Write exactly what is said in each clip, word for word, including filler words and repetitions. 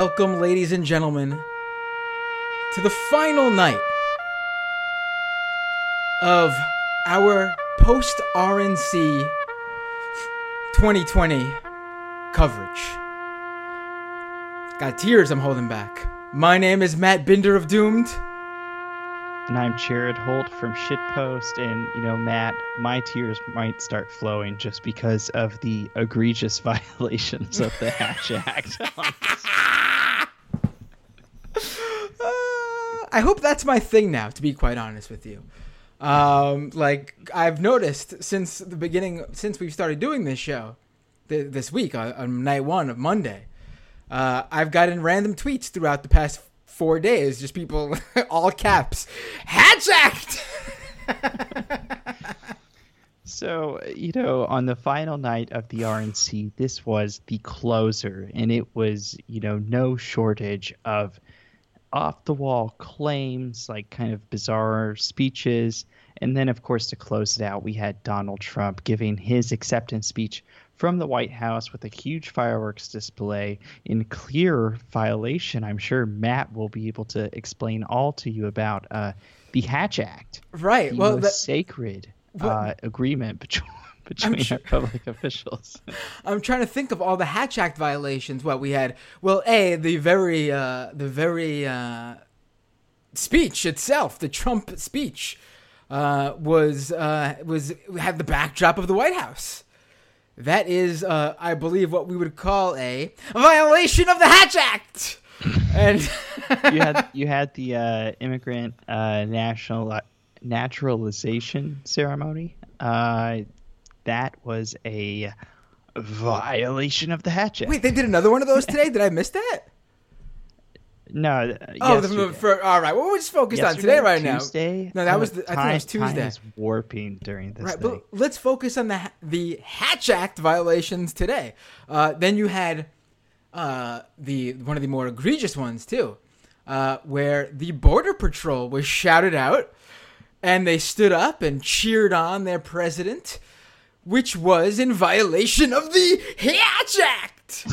Welcome, ladies and gentlemen, to the final night of our post-R N C twenty twenty coverage. Got tears I'm holding back. My name is Matt Binder of Doomed. And I'm Jared Holt from Shitpost, and, you know, Matt, my tears might start flowing just because of the egregious violations of the Hatch Act. uh, I hope that's my thing now, to be quite honest with you. Um, like, I've noticed since the beginning, since we've started doing this show, th- this week, on, on night one of Monday, uh, I've gotten random tweets throughout the past four days, just people, all caps, Hatch Act! So, you know, on the final night of the R N C, this was the closer, and it was, you know, no shortage of off-the-wall claims, like kind of bizarre speeches, and then, of course, to close it out, we had Donald Trump giving his acceptance speech from the White House with a huge fireworks display in clear violation. I'm sure Matt will be able to explain all to you about uh, the Hatch Act. Right. The well, most that, sacred well, uh, agreement between, between sure, our public officials. I'm trying to think of all the Hatch Act violations. What we had. Well, A, the very uh, the very uh, speech itself, the Trump speech, uh, was uh, was had the backdrop of the White House. That is, uh, I believe, what we would call a violation of the Hatch Act. And you had you had the uh, immigrant uh, national naturalization ceremony. Uh, that was a violation of the Hatch Act. Wait, they did another one of those today? Did I miss that? No. Th- oh, the, for, all right. Well, we're just focused yesterday, on today right Tuesday, now. No, that was the, time, I think it was Tuesday. Time is warping during this. Right, thing. But let's focus on the the Hatch Act violations today. Uh, then you had uh, the one of the more egregious ones too, uh, where the Border Patrol was shouted out, and they stood up and cheered on their president, which was in violation of the Hatch Act.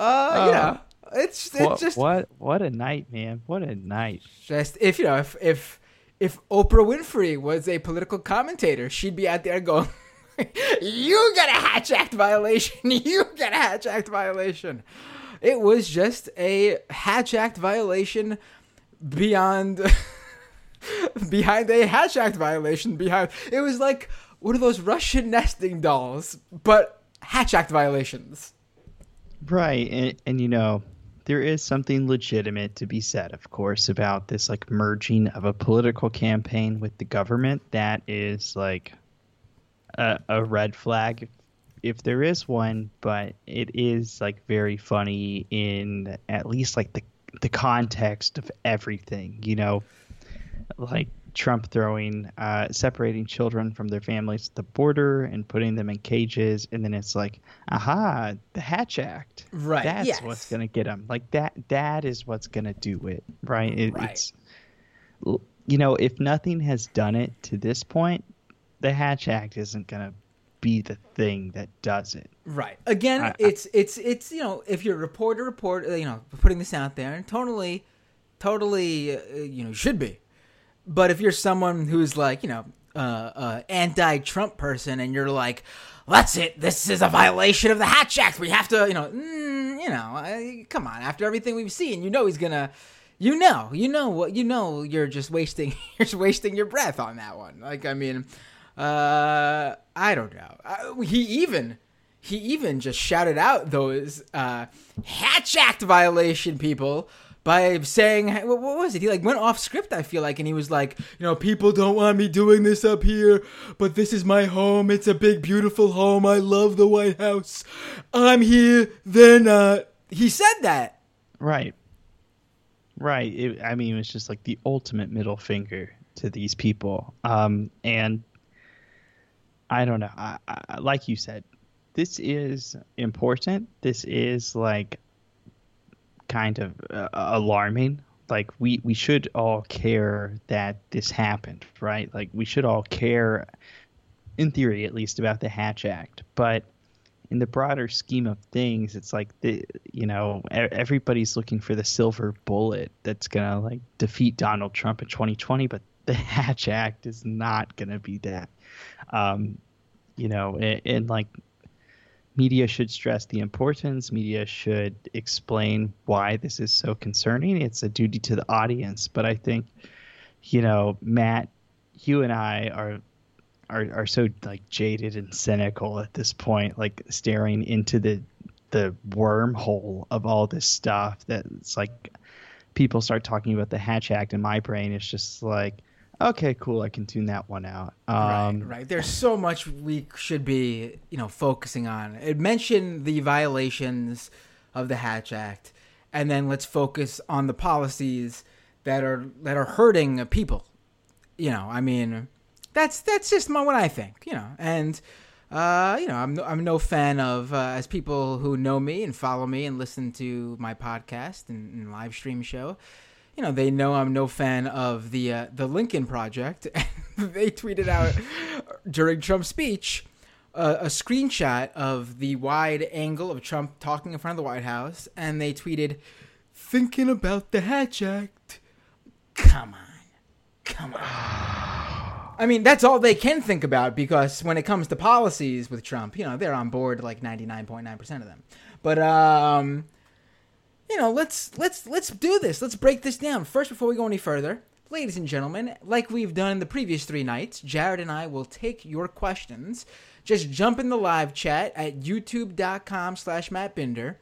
Uh, you know, it's, it's what, just what what a night, man! What a night! Just if you know, if if if Oprah Winfrey was a political commentator, she'd be out there going, "You got a Hatch Act violation! You got a Hatch Act violation!" It was just a Hatch Act violation beyond behind a Hatch Act violation behind. It was like one of those Russian nesting dolls, but Hatch Act violations. Right, and, and you know, there is something legitimate to be said, of course, about this, like, merging of a political campaign with the government. That is, like, a, a red flag, if, if there is one, but it is, like, very funny in at least, like, the, the context of everything, you know, like Trump throwing, uh, separating children from their families at the border and putting them in cages. And then it's like, aha, the Hatch Act. Right. That's yes. what's going to get them. Like that, that is what's going to do it. Right? It, right. It's, you know, if nothing has done it to this point, the Hatch Act isn't going to be the thing that does it. Right. Again, I, it's, I, it's, it's, you know, if you're a reporter, reporter, you know, putting this out there and totally, totally, uh, you know, should be. But if you're someone who's like, you know, uh, uh, anti-Trump person and you're like, that's it. This is a violation of the Hatch Act. We have to, you know, mm, you know, I, come on. After everything we've seen, you know he's going to, you know, you know what, you know, you're just wasting, you're just wasting your breath on that one. Like, I mean, uh, I don't know. I, he even, he even just shouted out those uh, Hatch Act violation people. By saying, what was it? He like went off script, I feel like, and he was like, you know, people don't want me doing this up here, but this is my home. It's a big, beautiful home. I love the White House. I'm here. They're not. He said that. Right. Right. It, I mean, it was just like the ultimate middle finger to these people. Um, and I don't know. I, I, like you said, this is important. This is like kind of uh, alarming. Like we we should all care that this happened, right? Like we should all care, in theory at least, about the Hatch Act, but in the broader scheme of things, it's like, the you know, everybody's looking for the silver bullet that's going to, like, defeat Donald Trump in twenty twenty, but the Hatch Act is not going to be that. Um, you know, and, and, like, media should stress the importance. Media should explain why this is so concerning. It's a duty to the audience. But I think, you know, Matt, you and I are – Are, are so like jaded and cynical at this point, like staring into the the wormhole of all this stuff, that it's like people start talking about the Hatch Act in my brain. It's just like, okay, cool, I can tune that one out. Um, right, right. There's so much we should be, you know, focusing on. It mentioned the violations of the Hatch Act, and then let's focus on the policies that are that are hurting people. You know, I mean. That's that's just my, what I think, you know, and, uh, you know, I'm no, I'm no fan of, uh, as people who know me and follow me and listen to my podcast and, and live stream show, you know, they know I'm no fan of the, uh, the Lincoln Project. They tweeted out during Trump's speech uh, a screenshot of the wide angle of Trump talking in front of the White House, and they tweeted, "Thinking about the Hatch Act." Come on. Come on. I mean, that's all they can think about, because when it comes to policies with Trump, you know, they're on board like ninety-nine point nine percent of them. But, um, you know, let's let's let's do this. Let's break this down. First, before we go any further, ladies and gentlemen, like we've done in the previous three nights, Jared and I will take your questions. Just jump in the live chat at youtube.com slash Matt Binder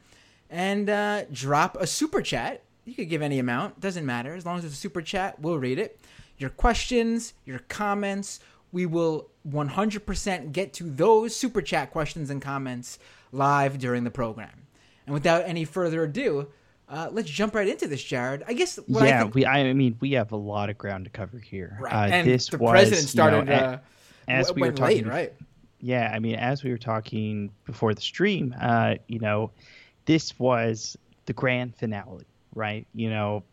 and uh, drop a super chat. You could give any amount. Doesn't matter. As long as it's a super chat, we'll read it. Your questions, your comments, we will one hundred percent get to those super chat questions and comments live during the program. And without any further ado, uh, let's jump right into this, Jared. I guess what yeah, I think... we. I mean, we have a lot of ground to cover here. Right, uh, and this the was, president started you know, uh, as we were talking. Late, right? Yeah, I mean, as we were talking before the stream, uh, you know, this was the grand finale, right? You know.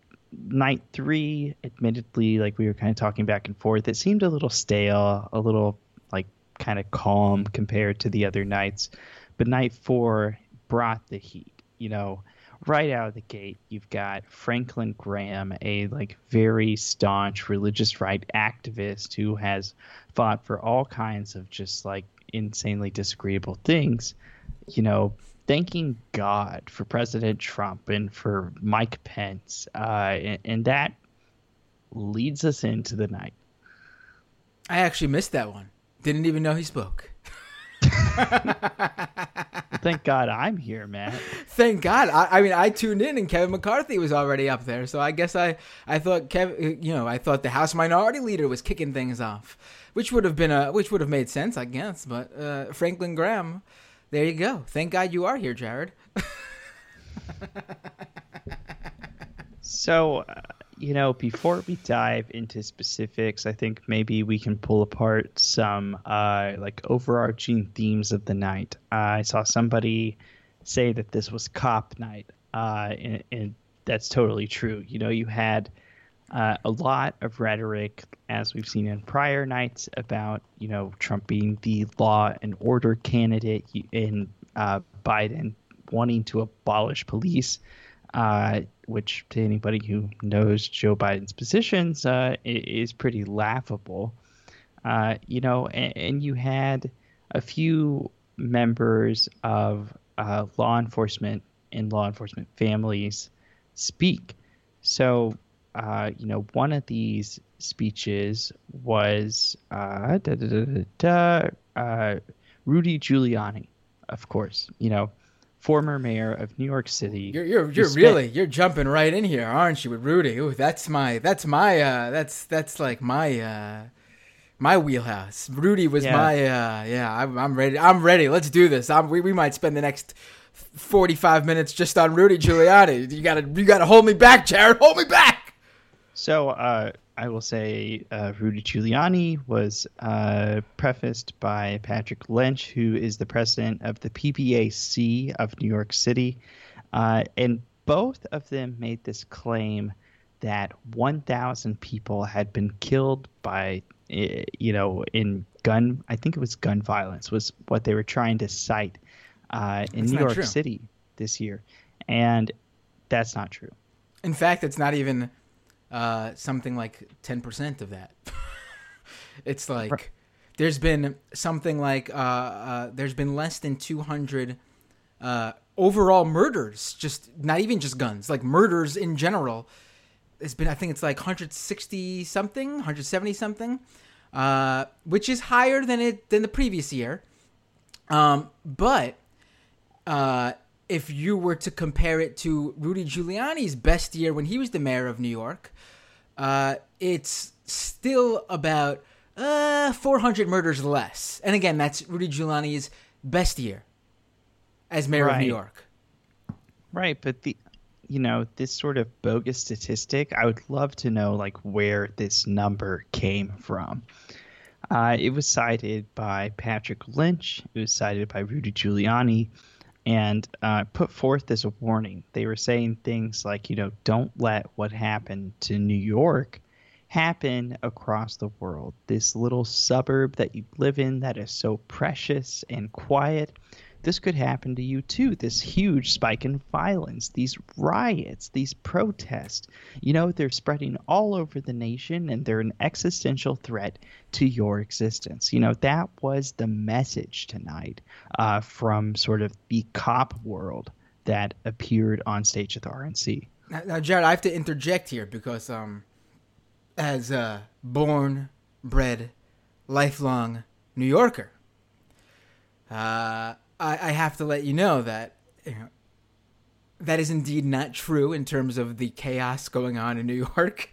Night three, admittedly, like we were kind of talking back and forth, it seemed a little stale, a little like kind of calm compared to the other nights. But night four brought the heat. You know, right out of the gate, you've got Franklin Graham, a like very staunch religious right activist who has fought for all kinds of just like insanely disagreeable things, you know, thanking God for President Trump and for Mike Pence. Uh, and, and that leads us into the night. I actually missed that one. Didn't even know he spoke. Thank God I'm here, man. Thank God. I, I mean, I tuned in and Kevin McCarthy was already up there. So I guess I, I thought Kevin, you know, I thought the House Minority Leader was kicking things off, which would have been a, which would have made sense, I guess. But uh, Franklin Graham, there you go. Thank God you are here, Jared. So, uh, you know, before we dive into specifics, I think maybe we can pull apart some uh, like overarching themes of the night. Uh, I saw somebody say that this was cop night, uh, and, and that's totally true. You know, you had uh, a lot of rhetoric, as we've seen in prior nights, about, you know, Trump being the law and order candidate and uh, Biden wanting to abolish police, uh, which to anybody who knows Joe Biden's positions uh, is pretty laughable. Uh, you know, and, and you had a few members of uh, law enforcement and law enforcement families speak. So, uh, you know, one of these speeches was uh, da, da, da, da, da, uh, Rudy Giuliani, of course, you know, former mayor of New York City. You're you're, you're spent- really you're jumping right in here, aren't you, with Rudy? Ooh, that's my that's my uh, that's that's like my uh, my wheelhouse. Rudy was yeah. my uh, yeah. I'm, I'm ready. I'm ready. Let's do this. I'm, we we might spend the next forty-five minutes just on Rudy Giuliani. You gotta you gotta hold me back, Jared. Hold me back. So. Uh, I will say uh, Rudy Giuliani was uh, prefaced by Patrick Lynch, who is the president of the P B A C of New York City. Uh, and both of them made this claim that one thousand people had been killed by, you know, in gun, I think it was gun violence was what they were trying to cite uh, in New York City this year. And that's not true. In fact, it's not even uh, something like ten percent of that. It's like right. there's been something like uh, uh, there's been less than two hundred uh, overall murders, just not even just guns, like murders in general. It's been, I think it's like one hundred sixty something, one hundred seventy something, uh, which is higher than it than the previous year. Um, but uh, if you were to compare it to Rudy Giuliani's best year when he was the mayor of New York, uh, it's still about uh, four hundred murders less. And again, that's Rudy Giuliani's best year as mayor right. of New York. Right. But the, you know, this sort of bogus statistic, I would love to know like where this number came from. Uh, it was cited by Patrick Lynch. It was cited by Rudy Giuliani and uh, put forth as a warning. They were saying things like, you know, don't let what happened to New York happen across the world. This little suburb that you live in that is so precious and quiet, this could happen to you too. This huge spike in violence, these riots, these protests, you know, they're spreading all over the nation and they're an existential threat to your existence. You know, that was the message tonight uh, from sort of the cop world that appeared on stage at the R N C. Now, now Jared, I have to interject here because um, as a born, bred, lifelong New Yorker, uh, I have to let you know that you know, that is indeed not true in terms of the chaos going on in New York.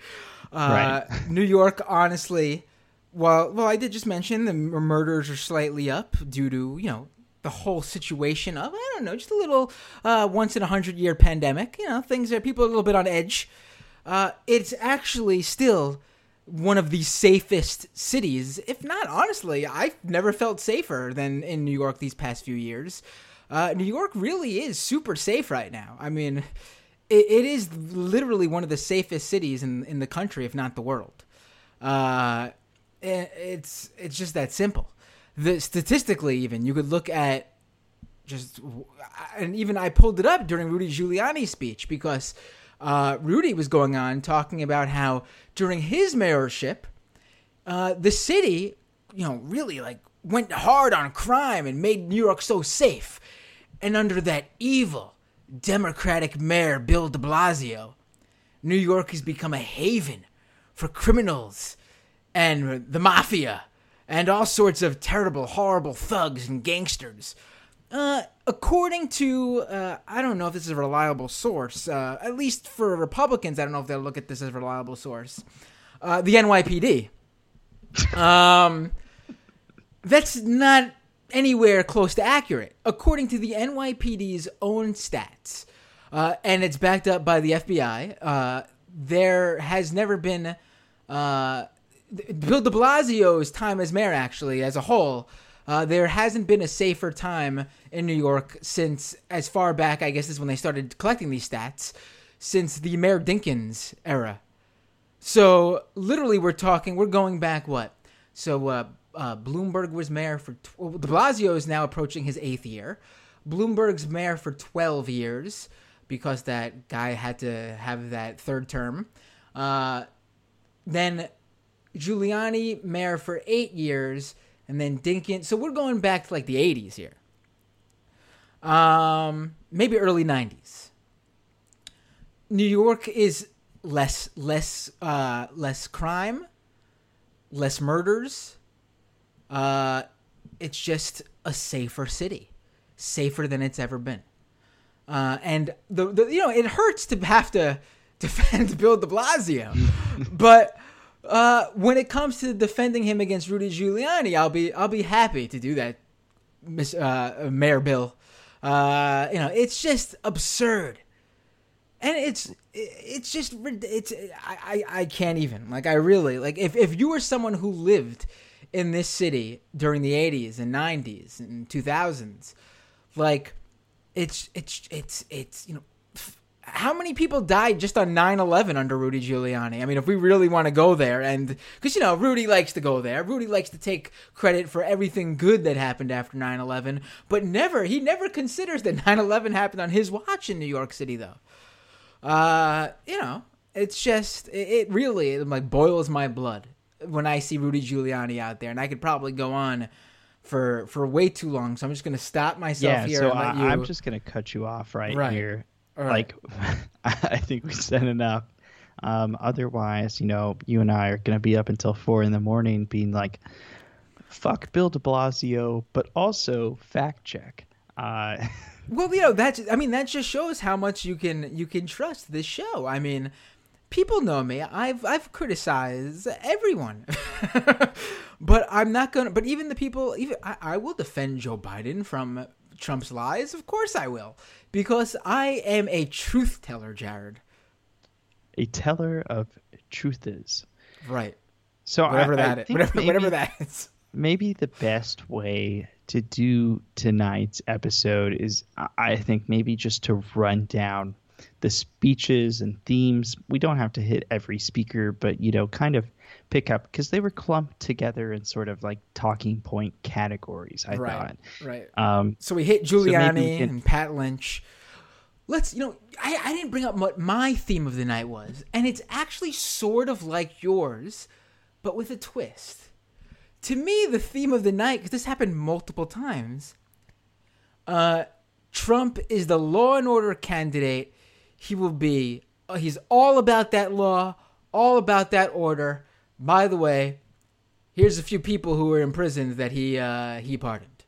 Uh, right. New York, honestly, well, well, I did just mention the murders are slightly up due to, you know, the whole situation of, I don't know, just a little uh, once in a hundred year pandemic. You know, things that people are a little bit on edge. Uh, it's actually still one of the safest cities, if not, honestly, I've never felt safer than in New York these past few years. Uh, New York really is super safe right now. I mean, it, it is literally one of the safest cities in, in the country, if not the world. Uh, it, it's it's just that simple. The, statistically, even, you could look at just, and even I pulled it up during Rudy Giuliani's speech because Uh, Rudy was going on talking about how during his mayorship, uh, the city, you know, really like went hard on crime and made New York so safe. And under that evil Democratic mayor, Bill de Blasio, New York has become a haven for criminals and the mafia and all sorts of terrible, horrible thugs and gangsters. Uh, according to, uh, I don't know if this is a reliable source, uh, at least for Republicans, I don't know if they'll look at this as a reliable source, uh, the N Y P D. Um, that's not anywhere close to accurate. According to the N Y P D's own stats, uh, and it's backed up by the F B I, uh, there has never been, uh, Bill de Blasio's time as mayor, actually, as a whole, Uh, there hasn't been a safer time in New York since, as far back, I guess is when they started collecting these stats, since the Mayor Dinkins era. So literally we're talking, we're going back what? So uh, uh, Bloomberg was mayor for, tw- de Blasio is now approaching his eighth year. Bloomberg's mayor for twelve years because that guy had to have that third term. Uh, then Giuliani, mayor for eight years. And then Dinkins. So we're going back to like the eighties here. Um, maybe early nineties. New York is less, less, uh, less crime, less murders. Uh, it's just a safer city, safer than it's ever been. Uh, and the, the, you know, it hurts to have to defend Bill de Blasio, but Uh, when it comes to defending him against Rudy Giuliani, I'll be I'll be happy to do that, Miss uh, Mayor Bill. Uh, you know, it's just absurd, and it's it's just it's I, I, I can't even like I really like if, if you were someone who lived in this city during the eighties and nineties and two thousands, like it's it's it's it's you know how many people died just on nine eleven under Rudy Giuliani? I mean, if we really want to go there, and because, you know, Rudy likes to go there. Rudy likes to take credit for everything good that happened after nine eleven, but never, he never considers that nine eleven happened on his watch in New York City, though. Uh, you know, it's just, it, it really, it, like, boils my blood when I see Rudy Giuliani out there, and I could probably go on for, for way too long, so I'm just going to stop myself yeah, here. So and let I, you... I'm just going to cut you off right, right. here. Right. Like, I think we said enough. Um, otherwise, you know, you and I are going to be up until four in the morning being like, fuck Bill de Blasio, but also fact check. Uh, well, you know, that's, I mean, that just shows how much you can, you can trust this show. I mean, people know me. I've, I've criticized everyone, but I'm not going to, but even the people, even I, I will defend Joe Biden from Trump's lies. Of course I will, because I am a truth teller, Jared. A teller of truths. Right. So whatever I, that I is, whatever, maybe, whatever that is. Maybe the best way to do tonight's episode is, I think, maybe just to run down the speeches and themes. We don't have to hit every speaker, but, you know, kind of pick up, because they were clumped together in sort of like talking point categories, I right, thought. Right. Um, so we hit Giuliani so we can... and Pat Lynch. Let's, you know, I, I didn't bring up what my theme of the night was, and it's actually sort of like yours, but with a twist. To me, the theme of the night, because this happened multiple times, uh, Trump is the law and order candidate. He will be, uh, he's all about that law, all about that order. By the way, here's a few people who were imprisoned that he uh, he pardoned.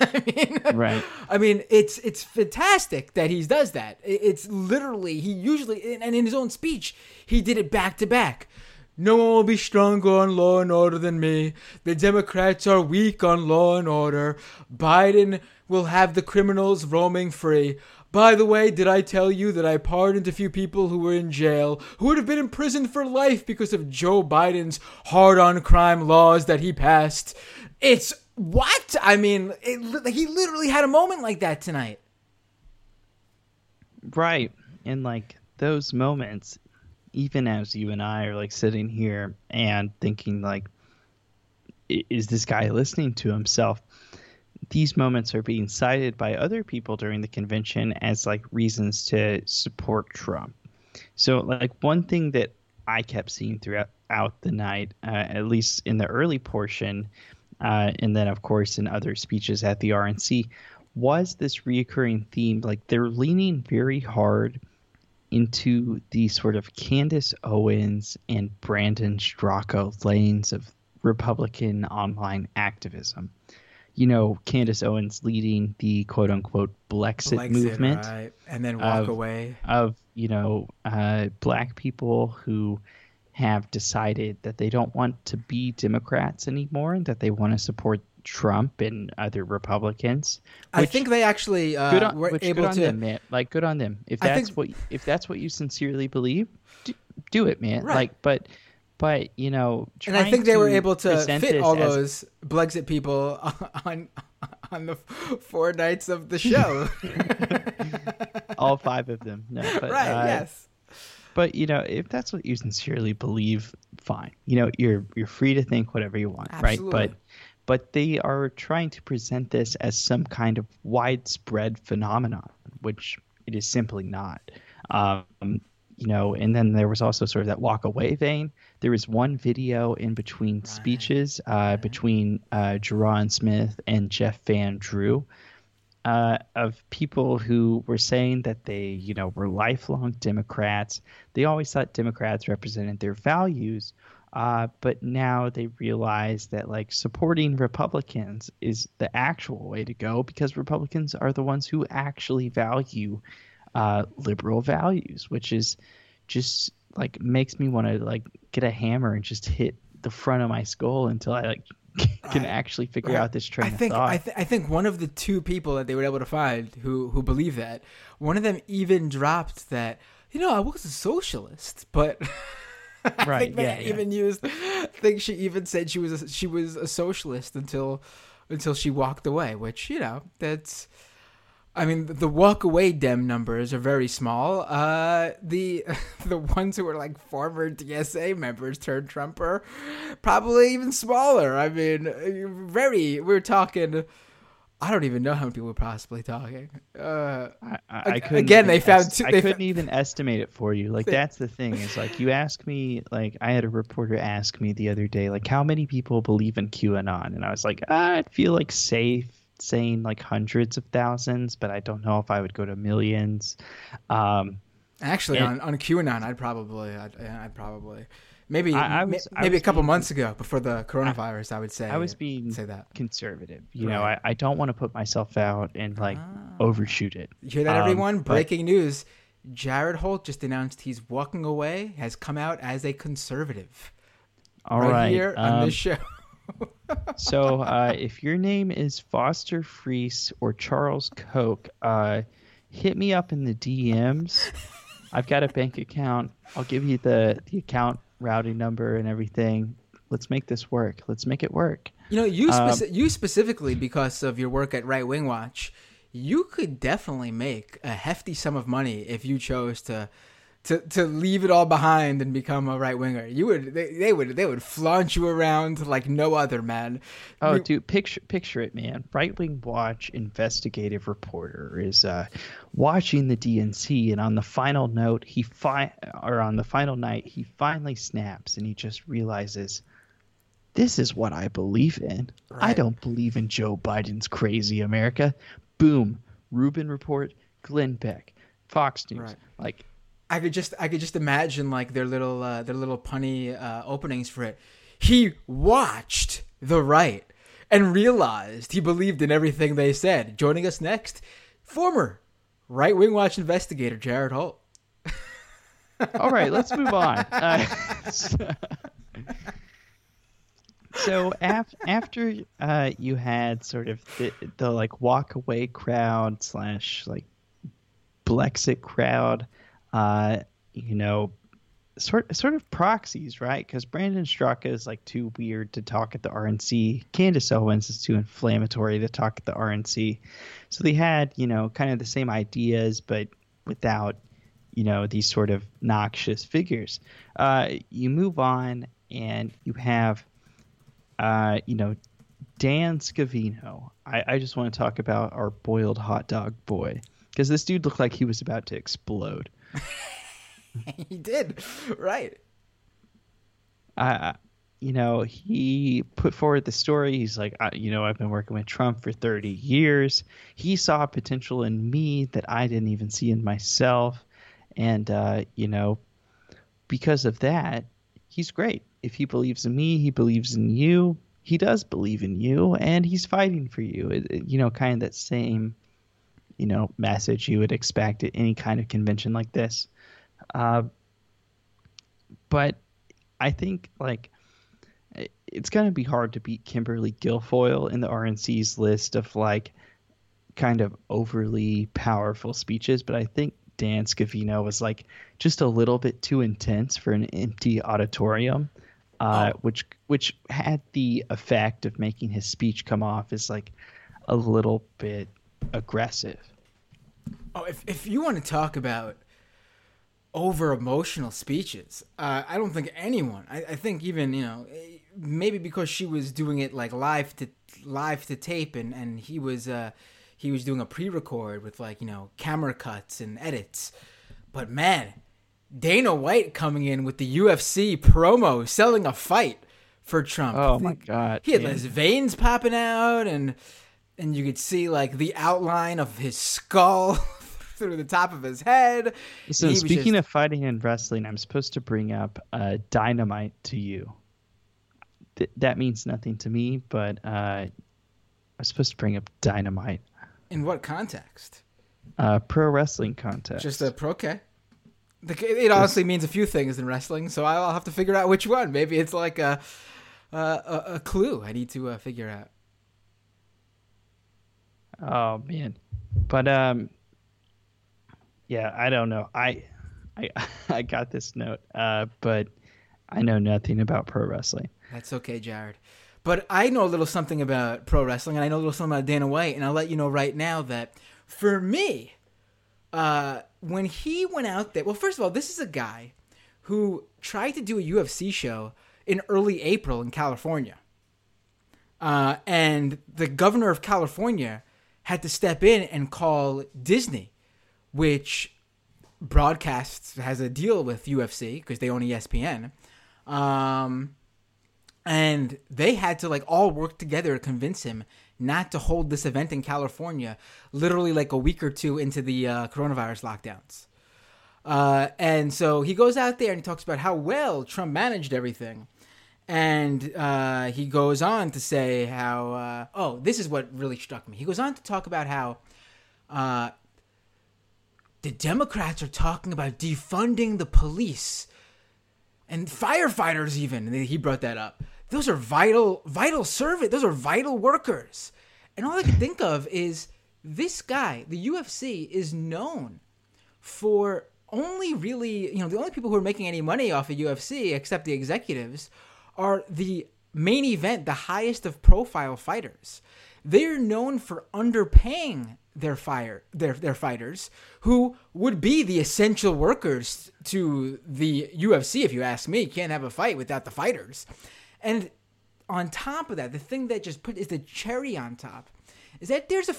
I mean, right. I mean, it's it's fantastic that he does that. It's literally, he usually, and in his own speech, he did it back to back. No one will be stronger on law and order than me. The Democrats are weak on law and order. Biden will have the criminals roaming free. By the way, did I tell you that I pardoned a few people who were in jail, who would have been imprisoned for life because of Joe Biden's hard-on-crime laws that he passed? It's what? I mean, it, he literally had a moment like that tonight. Right. And, like, those moments, even as you and I are, like, sitting here and thinking, like, is this guy listening to himself? These moments are being cited by other people during the convention as like reasons to support Trump. So like one thing that I kept seeing throughout the night, uh, at least in the early portion, uh, and then of course in other speeches at the R N C, was this reoccurring theme. Like they're leaning very hard into the sort of Candace Owens and Brandon Straka lanes of Republican online activism. You know, Candace Owens leading the quote unquote Blexit, Blexit movement. Right. And then walk of, away. Of, you know, uh, black people who have decided that they don't want to be Democrats anymore and that they want to support Trump and other Republicans. Which, I think they actually uh, good on, were which able good on to them, man. Like good on them. If that's think... what if that's what you sincerely believe, do, do it, man. Right. Like but But, you know, and I think they were able to fit all as... those Blexit people on on the four nights of the show. All five of them. No, but, right, uh, yes. But, you know, if that's what you sincerely believe, fine. You know, you're you're free to think whatever you want. Absolutely. Right. But but they are trying to present this as some kind of widespread phenomenon, which it is simply not. Um You know, and then there was also sort of that walk away vein. There was one video in between right. speeches uh, right. between uh, Jerron Smith and Jeff Van Drew uh, of people who were saying that they, you know, were lifelong Democrats. They always thought Democrats represented their values, uh, but now they realize that like supporting Republicans is the actual way to go because Republicans are the ones who actually value Uh, liberal values, which is just like makes me want to like get a hammer and just hit the front of my skull until I like can I, actually figure I, out this train I think, of thought. I, th- I think one of the two people that they were able to find who who believe that, one of them even dropped that, you know, I was a socialist, but I right, think yeah, yeah. even used. I think she even said she was a, she was a socialist until until she walked away, which you know that's. I mean, the walk away Dem numbers are very small. Uh, the the ones who are like former D S A members turned Trumper, probably even smaller. I mean, very. We're talking. I don't even know how many people were possibly talking. Uh, I, I couldn't again. They found. Est- two, they I couldn't fa- even estimate it for you. Like that's the thing. It's like you ask me. Like I had a reporter ask me the other day, like how many people believe in QAnon, and I was like, ah, I'd feel like safe. Saying like hundreds of thousands, but I don't know if I would go to millions. Um, Actually, and, on, on QAnon, I'd probably, I'd, I'd probably, maybe, I, I was, maybe a couple being, months ago before the coronavirus, I, I would say. I was being say that. conservative. You right. know, I, I don't want to put myself out and like ah. overshoot it. You hear that, um, everyone? Breaking but, news: Jared Holt just announced he's walking away. Has come out as a conservative. All right, right here um, on this show. So uh, if your name is Foster Freese or Charles Koch, uh, hit me up in the D Ms. I've got a bank account. I'll give you the, the account routing number and everything. Let's make this work. Let's make it work. You know, you speci- um, you specifically, because of your work at Right Wing Watch, you could definitely make a hefty sum of money if you chose to – To, to leave it all behind and become a right winger. You would they, they would they would flaunt you around like no other, man. Oh, we, dude, picture picture it, man. Right Wing Watch investigative reporter is uh, watching the D N C, and on the final note, he fi- or on the final night, he finally snaps and he just realizes, this is what I believe in. Right. I don't believe in Joe Biden's crazy America. Boom, Rubin Report, Glenn Beck, Fox News, right. like. I could just, I could just imagine like their little, uh, their little punny uh, openings for it. He watched the right and realized he believed in everything they said. Joining us next, former Right Wing Watch investigator Jared Holt. All right, let's move on. Uh, so, so af- after uh, you had sort of the, the like walk away crowd slash like Blexit crowd. Uh, you know, sort sort of proxies, right? Because Brandon Straka is like too weird to talk at the R N C. Candace Owens is too inflammatory to talk at the R N C. So they had, you know, kind of the same ideas, but without, you know, these sort of noxious figures. Uh, you move on and you have, uh, you know, Dan Scavino. I, I just want to talk about our boiled hot dog boy, because this dude looked like he was about to explode. He did, right? Uh, you know, he put forward the story. He's like, I, you know, I've been working with Trump for thirty years. He saw potential in me that I didn't even see in myself. And, uh, you know, because of that, he's great. If he believes in me, he believes in you. He does believe in you, and he's fighting for you. It, it, you know, kind of that same... you know, message you would expect at any kind of convention like this. Uh, but I think, like, it's going to be hard to beat Kimberly Guilfoyle in the R N C's list of, like, kind of overly powerful speeches. But I think Dan Scavino was, like, just a little bit too intense for an empty auditorium, uh, oh. which which had the effect of making his speech come off as, like, a little bit aggressive. Oh, if if you want to talk about over emotional speeches, uh, I don't think anyone. I, I think even, you know, maybe because she was doing it like live to live to tape, and and he was uh, he was doing a pre-record with like, you know, camera cuts and edits. But man, Dana White coming in with the U F C promo, selling a fight for Trump. Oh my God, he had his veins popping out and. And you could see, like, the outline of his skull through the top of his head. So, he speaking just... of fighting and wrestling, I'm supposed to bring up uh, Dynamite to you. Th- that means nothing to me, but uh, I'm supposed to bring up Dynamite. In what context? Uh, pro wrestling context. Just a pro, okay. The, it honestly means a few things in wrestling, so I'll have to figure out which one. Maybe it's like a, a, a clue I need to uh, figure out. Oh man, but um, yeah, I don't know. I, I, I got this note, uh, but I know nothing about pro wrestling. That's okay, Jared. But I know a little something about pro wrestling, and I know a little something about Dana White, and I'll let you know right now that For me, uh, when he went out there, well, first of all, this is a guy who tried to do a U F C show in early April in California. Uh, and the governor of California had to step in and call Disney, which broadcasts, has a deal with U F C because they own E S P N. Um, and they had to like all work together to convince him not to hold this event in California, literally like a week or two into the uh, coronavirus lockdowns. Uh, and so he goes out there and he talks about how well Trump managed everything. And uh, he goes on to say how, uh, oh, this is what really struck me. He goes on to talk about how uh, the Democrats are talking about defunding the police and firefighters even. And he brought that up. Those are vital, vital service. Those are vital workers. And all I can think of is this guy, the U F C, is known for only really, you know, the only people who are making any money off of U F C, except the executives, are the main event, the highest of profile fighters. They're known for underpaying their fire, their their fighters, who would be the essential workers to the U F C, if you ask me. You can't have a fight without the fighters. And on top of that, the thing that just put is the cherry on top is that there's a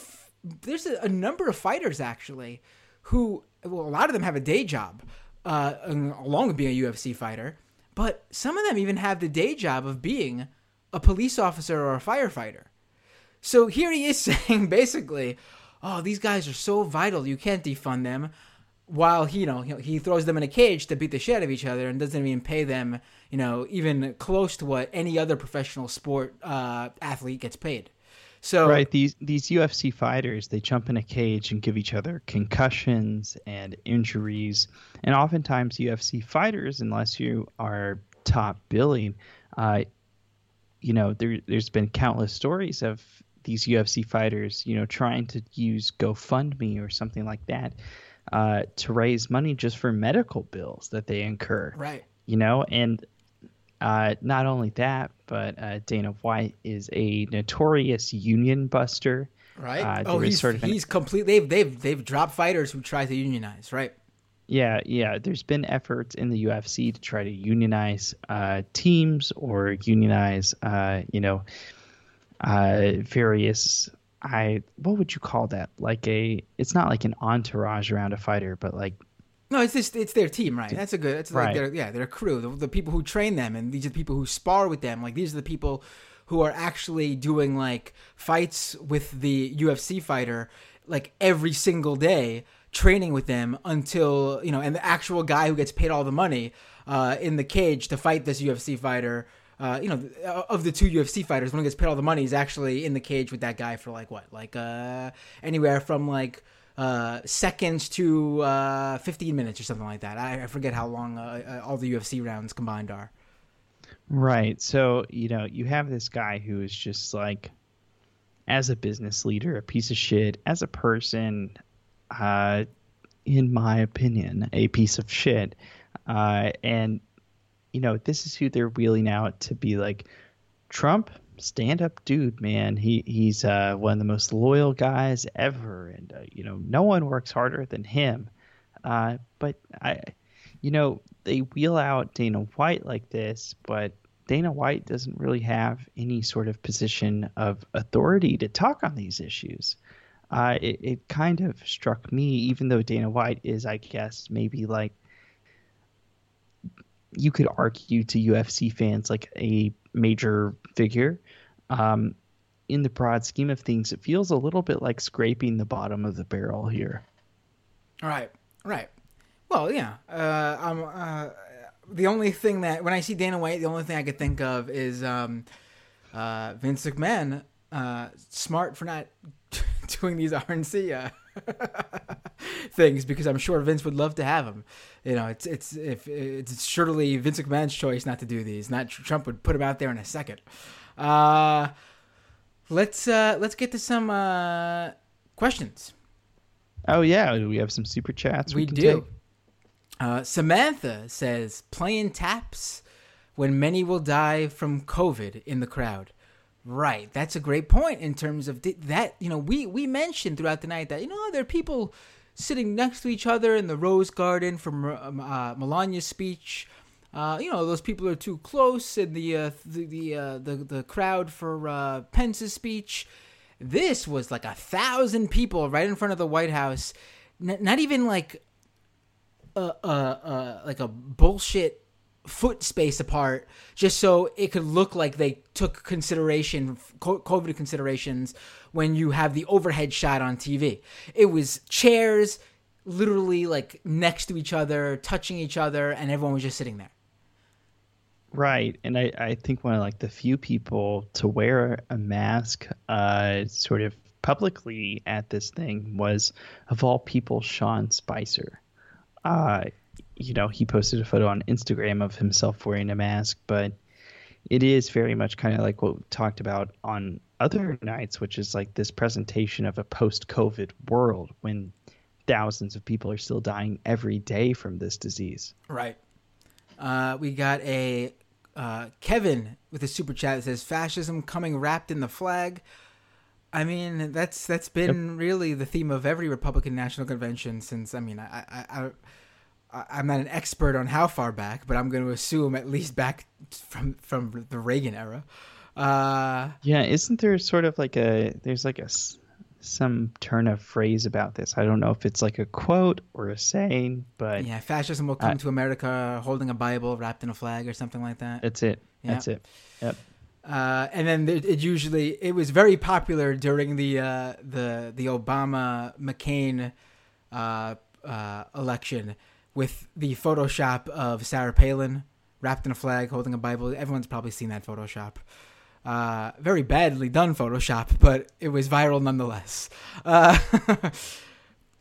there's a, a number of fighters actually who, well, a lot of them have a day job uh, along with being a U F C fighter, but some of them even have the day job of being a police officer or a firefighter. So here he is saying basically, oh, these guys are so vital, you can't defund them, while he, you know, he throws them in a cage to beat the shit out of each other and doesn't even pay them, you know, even close to what any other professional sport uh, athlete gets paid. So right, these these U F C fighters, they jump in a cage and give each other concussions and injuries, and oftentimes U F C fighters, unless you are top billing, uh, you know, there there's been countless stories of these U F C fighters, you know, trying to use GoFundMe or something like that uh, to raise money just for medical bills that they incur. Right. You know, and uh, not only that, but uh, Dana White is a notorious union buster. Right. Uh, oh, he's, sort of an... he's completely they've, they've they've dropped fighters who try to unionize. Right. Yeah. Yeah. There's been efforts in the U F C to try to unionize uh, teams or unionize, uh, you know, uh, various. I what would you call that? Like a it's not like an entourage around a fighter, but like. No, it's just, it's their team, right? That's a good, that's right. Like their, yeah, their crew, the, the people who train them, and these are the people who spar with them. Like, these are the people who are actually doing, like, fights with the U F C fighter, like, every single day, training with them until, you know, and the actual guy who gets paid all the money uh, in the cage to fight this U F C fighter, uh, you know, of the two U F C fighters, one who gets paid all the money is actually in the cage with that guy for, like, what? Like, uh, anywhere from, like... Uh, seconds to uh, fifteen minutes or something like that. I, I forget how long uh, all the U F C rounds combined are. Right. So, you know, you have this guy who is just like, as a business leader, a piece of shit, as a person, uh, in my opinion, a piece of shit. Uh, and, you know, this is who they're wheeling out to be like, Trump, stand-up dude, man. He he's uh, one of the most loyal guys ever, and uh, you know, no one works harder than him. Uh, but I, you know, they wheel out Dana White like this, but Dana White doesn't really have any sort of position of authority to talk on these issues. Uh, it, it kind of struck me, even though Dana White is, I guess, maybe like you could argue to U F C fans like a major figure, um, in the broad scheme of things, it feels a little bit like scraping the bottom of the barrel here. All right, right. Well, yeah. Uh, I'm, uh, the only thing that when I see Dana White, the only thing I could think of is um, uh, Vince McMahon, uh, smart for not doing these R N C uh, things, because I'm sure Vince would love to have him. You know, it's it's if it's surely Vince McMahon's choice not to do these. Not Trump would put him out there in a second. Uh, let's uh, let's get to some uh, questions. Oh yeah, we have some super chats. We, we can do. Uh, Samantha says, "Playing taps when many will die from COVID in the crowd. Right. That's a great point in terms of that. You know, we, we mentioned throughout the night that, you know, there are people sitting next to each other in the Rose Garden from uh, Melania's speech. Uh, you know, those people are too close in the uh, the the, uh, the the crowd for uh, Pence's speech. This was like a thousand people right in front of the White House. N- not even like a, a, a like a bullshit foot space apart, just so it could look like they took consideration COVID considerations when you have the overhead shot on T V. It was chairs literally like next to each other, touching each other, and everyone was just sitting there. Right. And I, I think one of like the few people to wear a mask uh, sort of publicly at this thing was, of all people, Sean Spicer. Uh, you know, he posted a photo on Instagram of himself wearing a mask, but it is very much kind of like what we talked about on other nights, which is like this presentation of a post-COVID world when thousands of people are still dying every day from this disease. Right. Uh, we got a uh, Kevin with a super chat that says fascism coming wrapped in the flag. I mean, that's that's been yep. really the theme of every Republican National Convention since. I mean, I, I, I, I'm not an expert on how far back, but I'm going to assume at least back from from the Reagan era. Uh, yeah, isn't there sort of like a there's like a some turn of phrase about this? I don't know if it's like a quote or a saying, but yeah, fascism will come uh, to America holding a Bible wrapped in a flag or something like that. That's it. Yep. That's it. Yep. Uh, and then it, it usually it was very popular during the uh, the the Obama McCain uh, uh, election with the Photoshop of Sarah Palin wrapped in a flag holding a Bible. Everyone's probably seen that Photoshop. Uh, very badly done Photoshop, but it was viral nonetheless. Uh,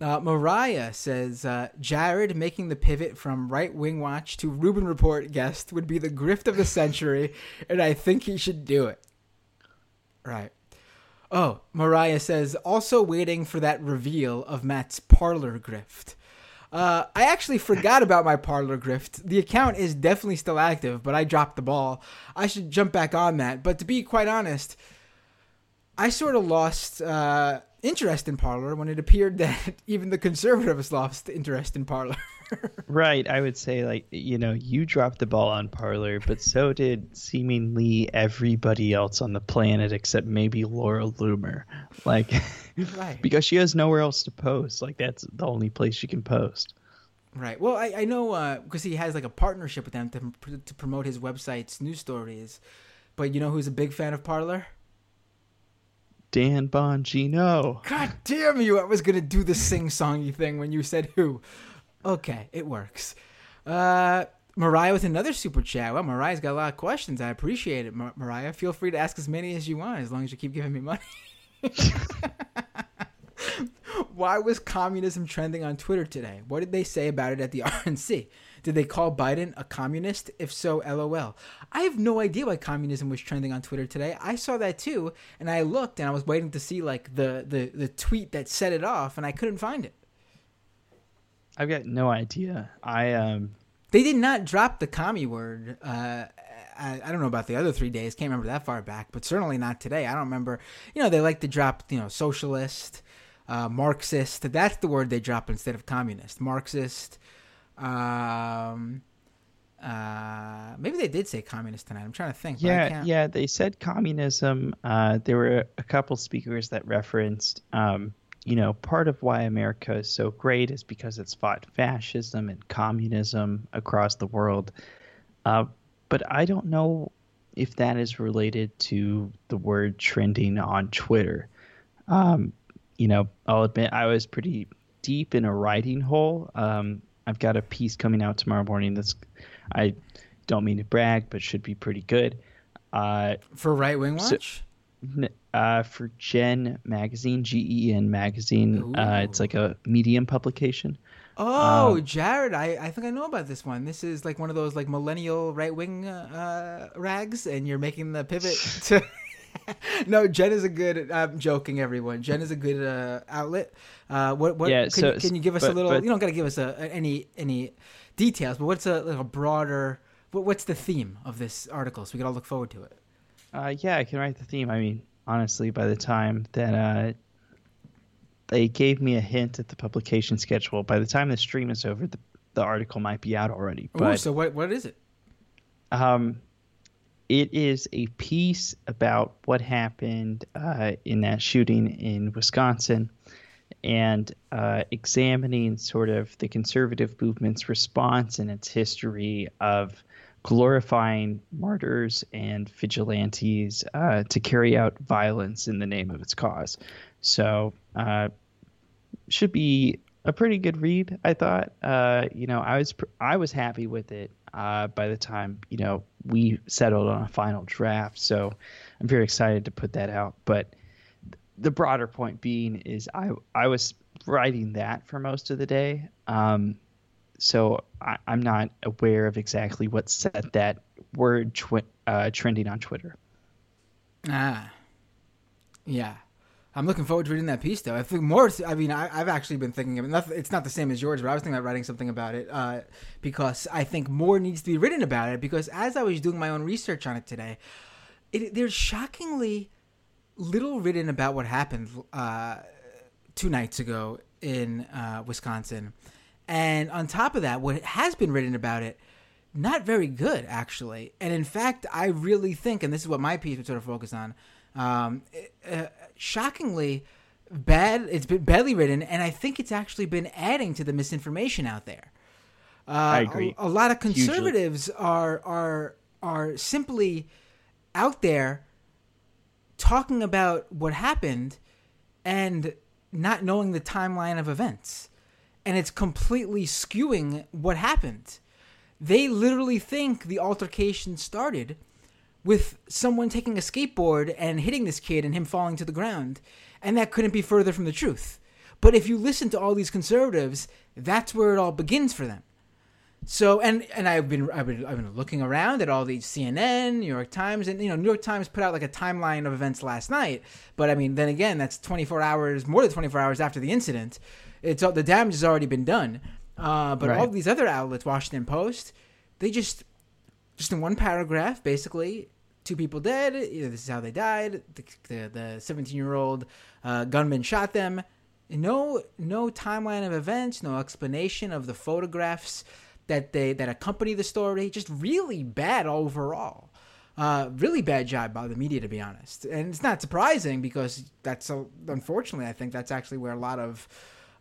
uh, Mariah says, uh, Jared making the pivot from Right Wing Watch to Rubin Report guest would be the grift of the century, and I think he should do it. Right. Oh, Mariah says, also waiting for that reveal of Matt's Parler grift. Uh, I actually forgot about my Parler grift. The account is definitely still active, but I dropped the ball. I should jump back on that. But to be quite honest, I sort of lost uh, interest in Parler when it appeared that even the conservatives lost interest in Parler. Right. I would say, like, you know, you dropped the ball on Parler, but so did seemingly everybody else on the planet except maybe Laura Loomer. Like, right. Because she has nowhere else to post. Like, that's the only place she can post. Right. Well, I, I know because uh, he has like a partnership with them to, to promote his website's news stories. But you know who's a big fan of Parler? Dan Bongino. God damn you. I was going to do the sing-songy thing when you said who. Okay, it works. Uh, Mariah with another super chat. Well, Mariah's got a lot of questions. I appreciate it, Mar- Mariah. Feel free to ask as many as you want, as long as you keep giving me money. Why was communism trending on Twitter today? What did they say about it at the R N C? Did they call Biden a communist? If so, L O L. I have no idea why communism was trending on Twitter today. I saw that too, and I looked, and I was waiting to see like the the, the tweet that set it off, and I couldn't find it. I've got no idea. I um, They did not drop the commie word. Uh, I, I don't know about the other three days. Can't remember that far back, but certainly not today. I don't remember. You know, they like to drop, you know, socialist, uh, Marxist. That's the word they drop instead of communist. Marxist. Um, uh, maybe they did say communist tonight. I'm trying to think. Yeah, but I can't. yeah. They said communism. Uh, there were a couple speakers that referenced um, – you know, part of why America is so great is because it's fought fascism and communism across the world. Uh, but I don't know if that is related to the word trending on Twitter. Um, you know, I'll admit I was pretty deep in a writing hole. Um, I've got a piece coming out tomorrow morning that's, I don't mean to brag, but should be pretty good. Uh, For Right Wing Watch? So, n- Uh, for Gen Magazine, G E N Magazine. Uh, it's like a Medium publication. Oh, um, Jared, I, I think I know about this one. This is like one of those like millennial right-wing uh, rags, and you're making the pivot to... No, Gen is a good... I'm joking, everyone. Gen is a good uh, outlet. Uh, what? What? Yeah, can, so, can you give us but, a little... But, you don't got to give us a, any any details, but what's a, like a broader... What, what's the theme of this article so we can all look forward to it? Uh, yeah, I can write the theme. I mean, honestly, by the time that uh, they gave me a hint at the publication schedule, by the time the stream is over, the, the article might be out already. But, oh, so what? What is it? Um, it is a piece about what happened uh, in that shooting in Wisconsin, and uh, examining sort of the conservative movement's response and its history of glorifying martyrs and vigilantes uh, to carry out violence in the name of its cause. So uh, should be a pretty good read, I thought. Uh, you know, I was pr- I was happy with it uh, by the time, you know, we settled on a final draft. So I'm very excited to put that out. But the broader point being is I, I was writing that for most of the day. Um, so I, I'm not aware of exactly what set that word twi- uh, trending on Twitter. Ah, yeah. I'm looking forward to reading that piece, though. I think more. I mean, I, I've actually been thinking of it. Nothing, it's not the same as yours, but I was thinking about writing something about it uh, because I think more needs to be written about it. Because as I was doing my own research on it today, it, there's shockingly little written about what happened uh, two nights ago in uh, Wisconsin. And on top of that, what has been written about it, not very good, actually. And in fact, I really think, and this is what my piece would sort of focus on, um, uh, shockingly bad, it's been badly written, and I think it's actually been adding to the misinformation out there. Uh, I agree. A, a lot of conservatives Hugely. are are are simply out there talking about what happened and not knowing the timeline of events. And it's completely skewing what happened. They literally think the altercation started with someone taking a skateboard and hitting this kid and him falling to the ground. And that couldn't be further from the truth. But if you listen to all these conservatives, that's where it all begins for them. So and and I've been I've been I've been looking around at all these C N N, New York Times, and you know New York Times put out like a timeline of events last night. But I mean, then again, that's twenty-four hours, more than twenty-four hours after the incident. It's the damage has already been done. Uh, but right. all these other outlets, Washington Post, they just just in one paragraph, basically, two people dead. You know, this is how they died. The the, the seventeen-year-old uh, gunman shot them. No no timeline of events. No explanation of the photographs that they that accompany the story. Just really bad overall. Uh, really bad job by the media, to be honest. And it's not surprising because that's a, unfortunately, I think that's actually where a lot of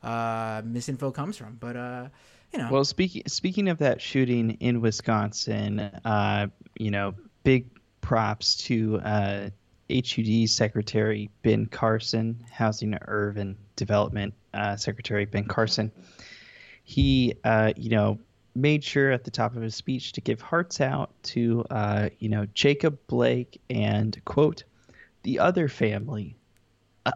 uh, misinfo comes from. But uh, you know. Well, speaking speaking of that shooting in Wisconsin, uh, you know, big props to uh, H U D Secretary Ben Carson, Housing and Urban Development uh, Secretary Ben Carson. He, uh, you know. made sure at the top of his speech to give hearts out to, uh, you know, Jacob Blake and, quote, the other family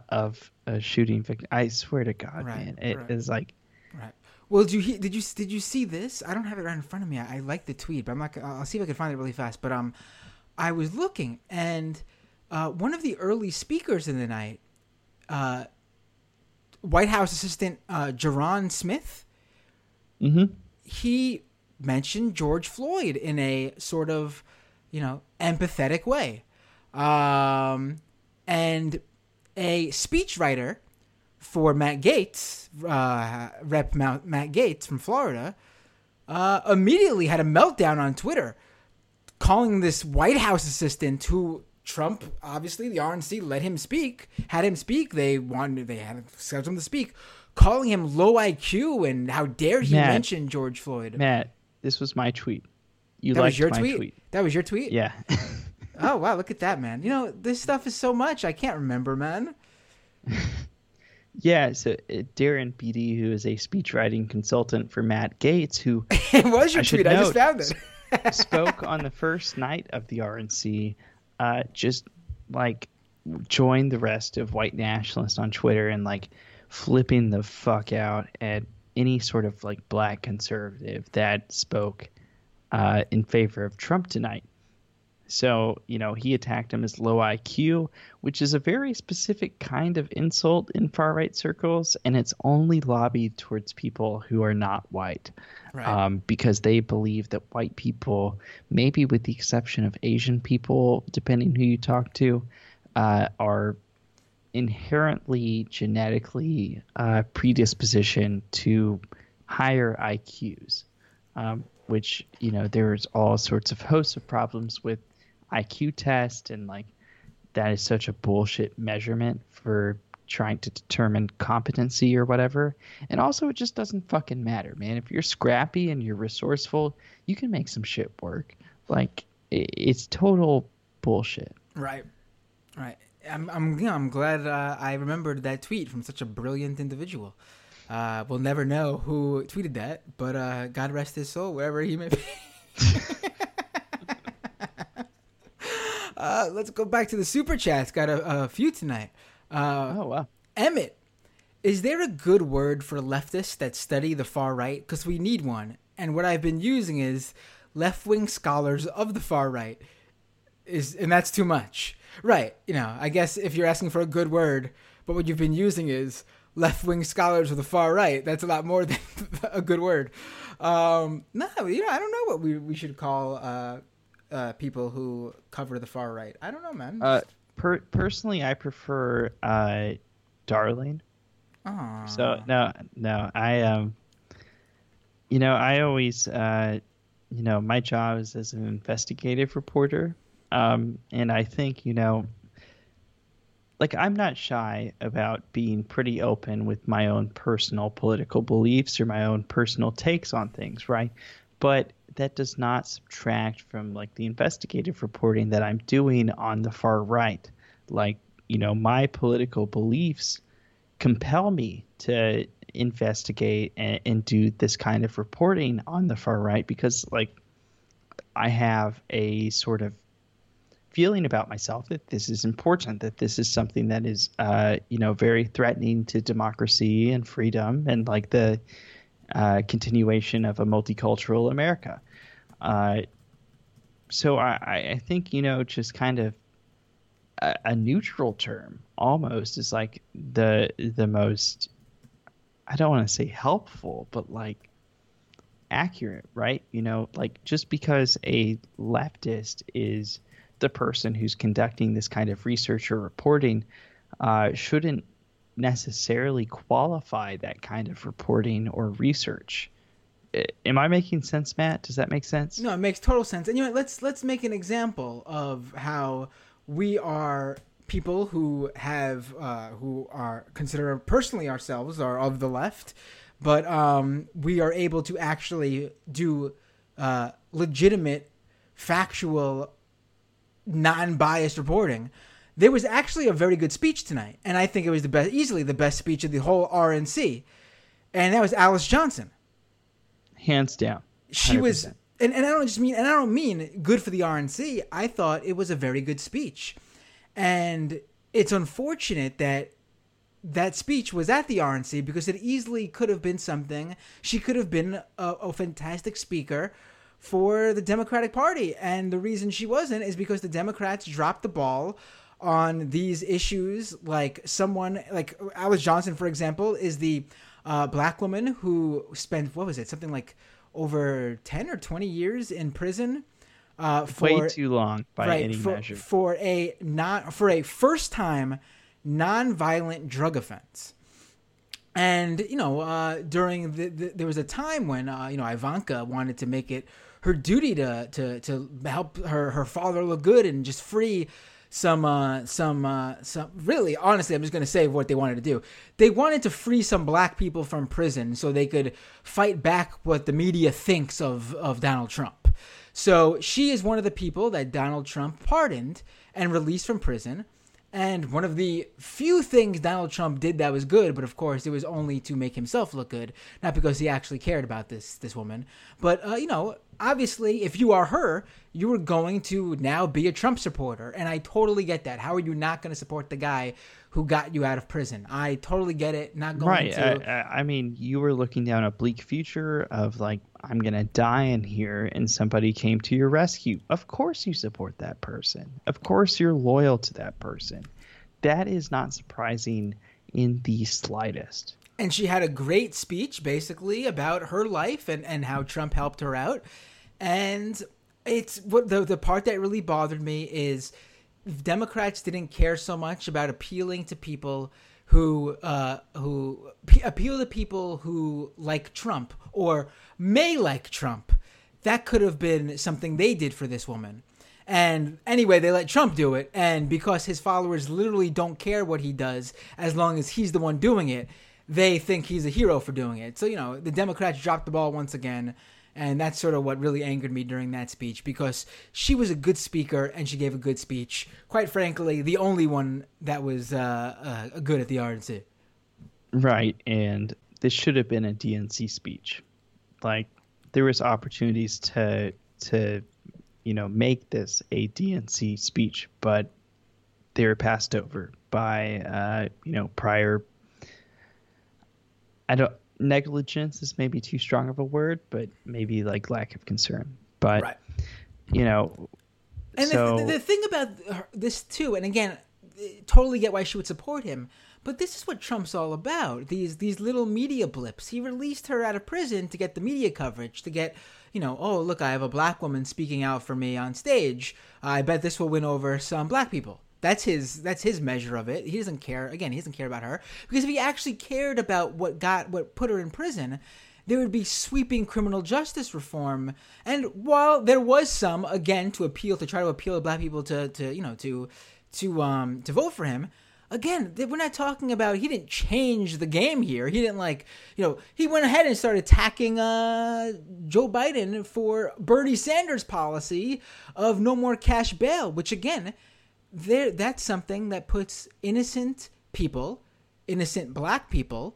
of a shooting victim. I swear to God, right, man, it right. is like. Right. Well, did you hear, did you did you see this? I don't have it right in front of me. I, I like the tweet, but I'm not. I'll see if I can find it really fast. But um, I was looking, and uh, one of the early speakers in the night, uh, White House Assistant uh, Jerron Smith. Mm-hmm. He mentioned George Floyd in a sort of, you know, empathetic way. Um, and a speechwriter for Matt Gaetz, uh, Rep Matt Gaetz from Florida, uh, immediately had a meltdown on Twitter, calling this White House assistant who Trump, obviously, the R N C let him speak, had him speak. They wanted, they had scheduled him to speak. Calling him low I Q and how dare he Matt, mention George Floyd. Matt, this was my tweet. You that liked was your my tweet? tweet. That was your tweet? Yeah. Oh, wow. Look at that, man. You know, this stuff is so much. I can't remember, man. Yeah. So uh, Darren Beatty, who is a speech writing consultant for Matt Gaetz, who it was your I tweet. Note, I just found it. Spoke on the first night of the R N C, uh, just like joined the rest of white nationalists on Twitter and like, flipping the fuck out at any sort of like black conservative that spoke uh, in favor of Trump tonight. So, you know, he attacked him as low I Q, which is a very specific kind of insult in far-right circles, and it's only lobbied towards people who are not white, right. um, because they believe that white people, maybe with the exception of Asian people, depending who you talk to, uh, are inherently genetically uh, predispositioned to higher I Qs, um, which, you know, there's all sorts of hosts of problems with I Q test, and like that is such a bullshit measurement for trying to determine competency or whatever. And also, it just doesn't fucking matter, man. If you're scrappy and you're resourceful, you can make some shit work. Like, it's total bullshit. Right. Right. I'm I'm you know, I'm glad uh, I remembered that tweet from such a brilliant individual. Uh, we'll never know who tweeted that, but uh, God rest his soul, wherever he may be. Uh, let's go back to the super chats. Got a, a few tonight. Uh, oh, wow. Emmett, is there a good word for leftists that study the far right? Because we need one. And what I've been using is left-wing scholars of the far right. Is And that's too much. Right. You know, I guess if you're asking for a good word, but what you've been using is left-wing scholars of the far right, that's a lot more than a good word. Um, no, you know, I don't know what we, we should call uh, uh, people who cover the far right. I don't know, man. Uh, per- personally, I prefer uh, darling. Aww. So no, no, I um, you know, I always, uh, you know, my job is as an investigative reporter, um, and I think, you know. Like, I'm not shy about being pretty open with my own personal political beliefs or my own personal takes on things, right? But that does not subtract from, like, the investigative reporting that I'm doing on the far right. Like, you know, my political beliefs compel me to investigate and, and do this kind of reporting on the far right because, like, I have a sort of feeling about myself that this is important, that this is something that is, uh, you know, very threatening to democracy and freedom and like the uh, continuation of a multicultural America. Uh, so I, I think, you know, just kind of a, a neutral term almost is like the the most, I don't want to say helpful, but like accurate, right? You know, like just because a leftist is the person who's conducting this kind of research or reporting uh, shouldn't necessarily qualify that kind of reporting or research. I, am I making sense, Matt? Does that make sense? No, it makes total sense. And you know, let's let's make an example of how we are people who have uh, who are consider personally ourselves are of the left, but um, we are able to actually do uh, legitimate, factual, non-biased reporting. There was actually a very good speech tonight, and I think it was the best, easily the best speech of the whole R N C, and that was Alice Johnson, hands down. one hundred percent. She was, and, and I don't just mean, and I don't mean good for the R N C. I thought it was a very good speech, and it's unfortunate that that speech was at the R N C because it easily could have been something. She could have been a, a fantastic speaker for the Democratic Party. And the reason she wasn't is because the Democrats dropped the ball on these issues. Like someone like Alice Johnson, for example, is the uh, black woman who spent, what was it? Something like over ten or twenty years in prison. Uh, for, Way too long by right, any for, measure. For a not for a first time nonviolent drug offense. And, you know, uh, during the, the, there was a time when, uh, you know, Ivanka wanted to make it her duty to to, to help her, her father look good and just free some uh, some uh, some. Really, honestly, I'm just going to say what they wanted to do. They wanted to free some black people from prison so they could fight back what the media thinks of, of Donald Trump. So she is one of the people that Donald Trump pardoned and released from prison. And one of the few things Donald Trump did that was good, but of course it was only to make himself look good, not because he actually cared about this this woman. But, uh, you know, obviously if you are her, you are going to now be a Trump supporter. And I totally get that. How are you not going to support the guy who got you out of prison? I totally get it. Not going right. to. Right. I, I mean, you were looking down a bleak future of like I'm going to die in here and somebody came to your rescue. Of course you support that person. Of course you're loyal to that person. That is not surprising in the slightest. And she had a great speech basically about her life and, and how Trump helped her out. And it's what the, the part that really bothered me is Democrats didn't care so much about appealing to people who uh, who p- appeal to people who like Trump or may like Trump. That could have been something they did for this woman. And anyway, they let Trump do it. And because his followers literally don't care what he does, as long as he's the one doing it, they think he's a hero for doing it. So, you know, the Democrats dropped the ball once again. And that's sort of what really angered me during that speech, because she was a good speaker and she gave a good speech. Quite frankly, the only one that was uh, uh, good at the R N C. Right. And this should have been a D N C speech. Like, there was opportunities to to, you know, make this a D N C speech, but they were passed over by, uh, you know, prior. I don't. Negligence is maybe too strong of a word, but maybe like lack of concern. But, right. you know, and so... the, the thing about this too, and again, totally get why she would support him, but this is what Trump's all about. These these little media blips. He released her out of prison to get the media coverage, to get, you know, oh, look, I have a black woman speaking out for me on stage. I bet this will win over some black people. That's his that's his measure of it. He doesn't care. Again, he doesn't care about her, because if he actually cared about what got what put her in prison, there would be sweeping criminal justice reform. And while there was some, again, to appeal to try to appeal to black people to, to you know to to um to vote for him, again, we're not talking about he didn't change the game here. He didn't like you know he went ahead and started attacking uh, Joe Biden for Bernie Sanders' policy of no more cash bail, which again. There, that's something that puts innocent people, innocent black people,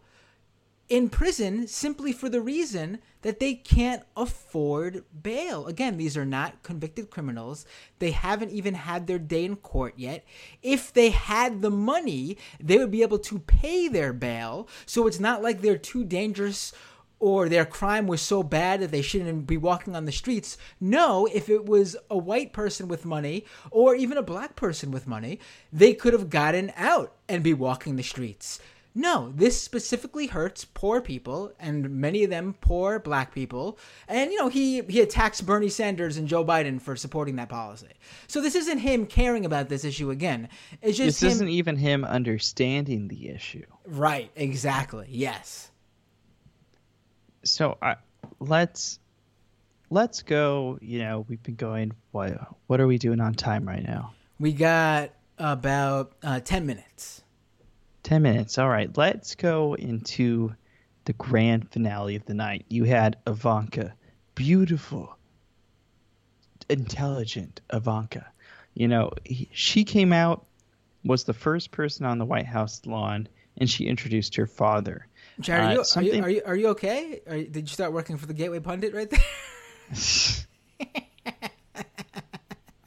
in prison simply for the reason that they can't afford bail. Again, these are not convicted criminals. They haven't even had their day in court yet. If they had the money, they would be able to pay their bail. So it's not like they're too dangerous or their crime was so bad that they shouldn't be walking on the streets. No, if it was a white person with money or even a black person with money, they could have gotten out and be walking the streets. No, this specifically hurts poor people, and many of them poor black people. And, you know, he, he attacks Bernie Sanders and Joe Biden for supporting that policy. So this isn't him caring about this issue again. It's just This him... isn't even him understanding the issue. Right, exactly, yes. So I, let's let's go. You know, we've been going. What what are we doing on time right now? We got about uh, ten minutes. Ten minutes. All right. Let's go into the grand finale of the night. You had Ivanka, beautiful, intelligent Ivanka. You know, he, she came out, was the first person on the White House lawn, and she introduced her father. Jared, uh, you, something... are, you, are you are you okay? Are you, did you start working for the Gateway Pundit right there?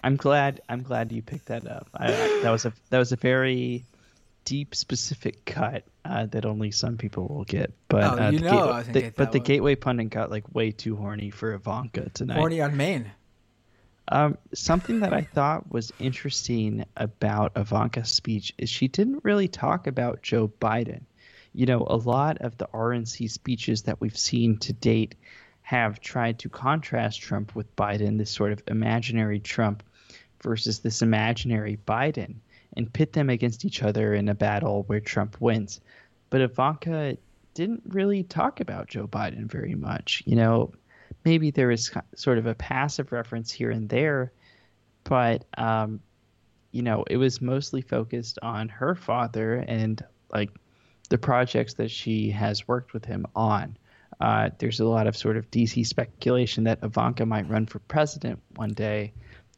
I'm glad. I'm glad you picked that up. I, I, that was a that was a very deep, specific cut uh, that only some people will get. But oh, uh, you know, Gateway, I the, get that but one. The Gateway Pundit got like way too horny for Ivanka tonight. Horny on Maine. Um, something that I thought was interesting about Ivanka's speech is she didn't really talk about Joe Biden. You know, a lot of the R N C speeches that we've seen to date have tried to contrast Trump with Biden, this sort of imaginary Trump versus this imaginary Biden, and pit them against each other in a battle where Trump wins. But Ivanka didn't really talk about Joe Biden very much. You know, maybe there is sort of a passive reference here and there, but, um, you know, it was mostly focused on her father and, like, the projects that she has worked with him on. Uh, there's a lot of sort of D C speculation that Ivanka might run for president one day,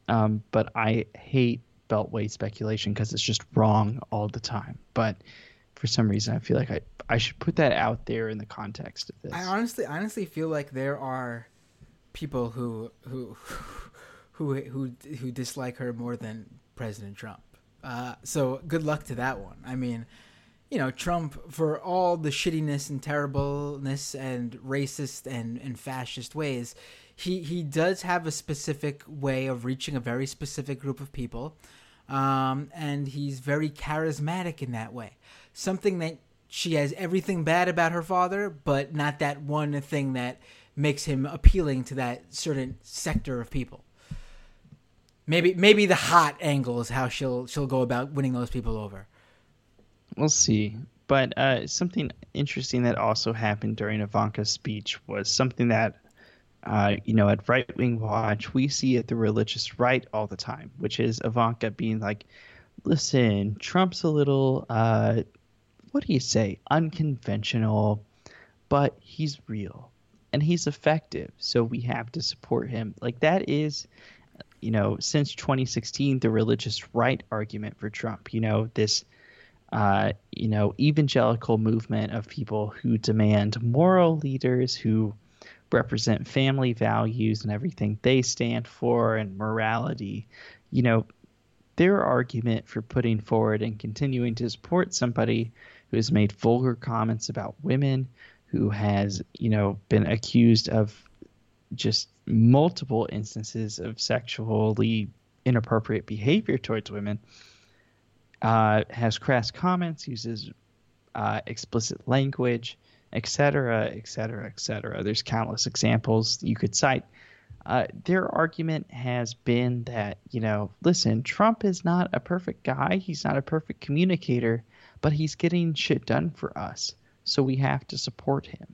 um, but I hate Beltway speculation because it's just wrong all the time. But for some reason, I feel like I, I should put that out there in the context of this. I honestly honestly feel like there are people who who who who, who dislike her more than President Trump. Uh, so good luck to that one. I mean... you know, Trump, for all the shittiness and terribleness and racist and, and fascist ways, he, he does have a specific way of reaching a very specific group of people. Um, and he's very charismatic in that way. Something that she has everything bad about her father, but not that one thing that makes him appealing to that certain sector of people. Maybe maybe the hot angle is how she'll she'll go about winning those people over. We'll see. But uh, something interesting that also happened during Ivanka's speech was something that, uh, you know, at Right Wing Watch, we see at the religious right all the time, which is Ivanka being like, listen, Trump's a little, uh, what do you say, unconventional, but he's real and he's effective. So we have to support him. Like that is... You know, since twenty sixteen, the religious right argument for Trump, you know, this, uh, you know, evangelical movement of people who demand moral leaders who represent family values and everything they stand for and morality, you know, their argument for putting forward and continuing to support somebody who has made vulgar comments about women, who has, you know, been accused of just multiple instances of sexually inappropriate behavior towards women, uh, has crass comments, uses uh, explicit language, et cetera, et cetera, et cetera. There's countless examples you could cite. Uh, their argument has been that, you know, listen, Trump is not a perfect guy. He's not a perfect communicator, but he's getting shit done for us. So we have to support him.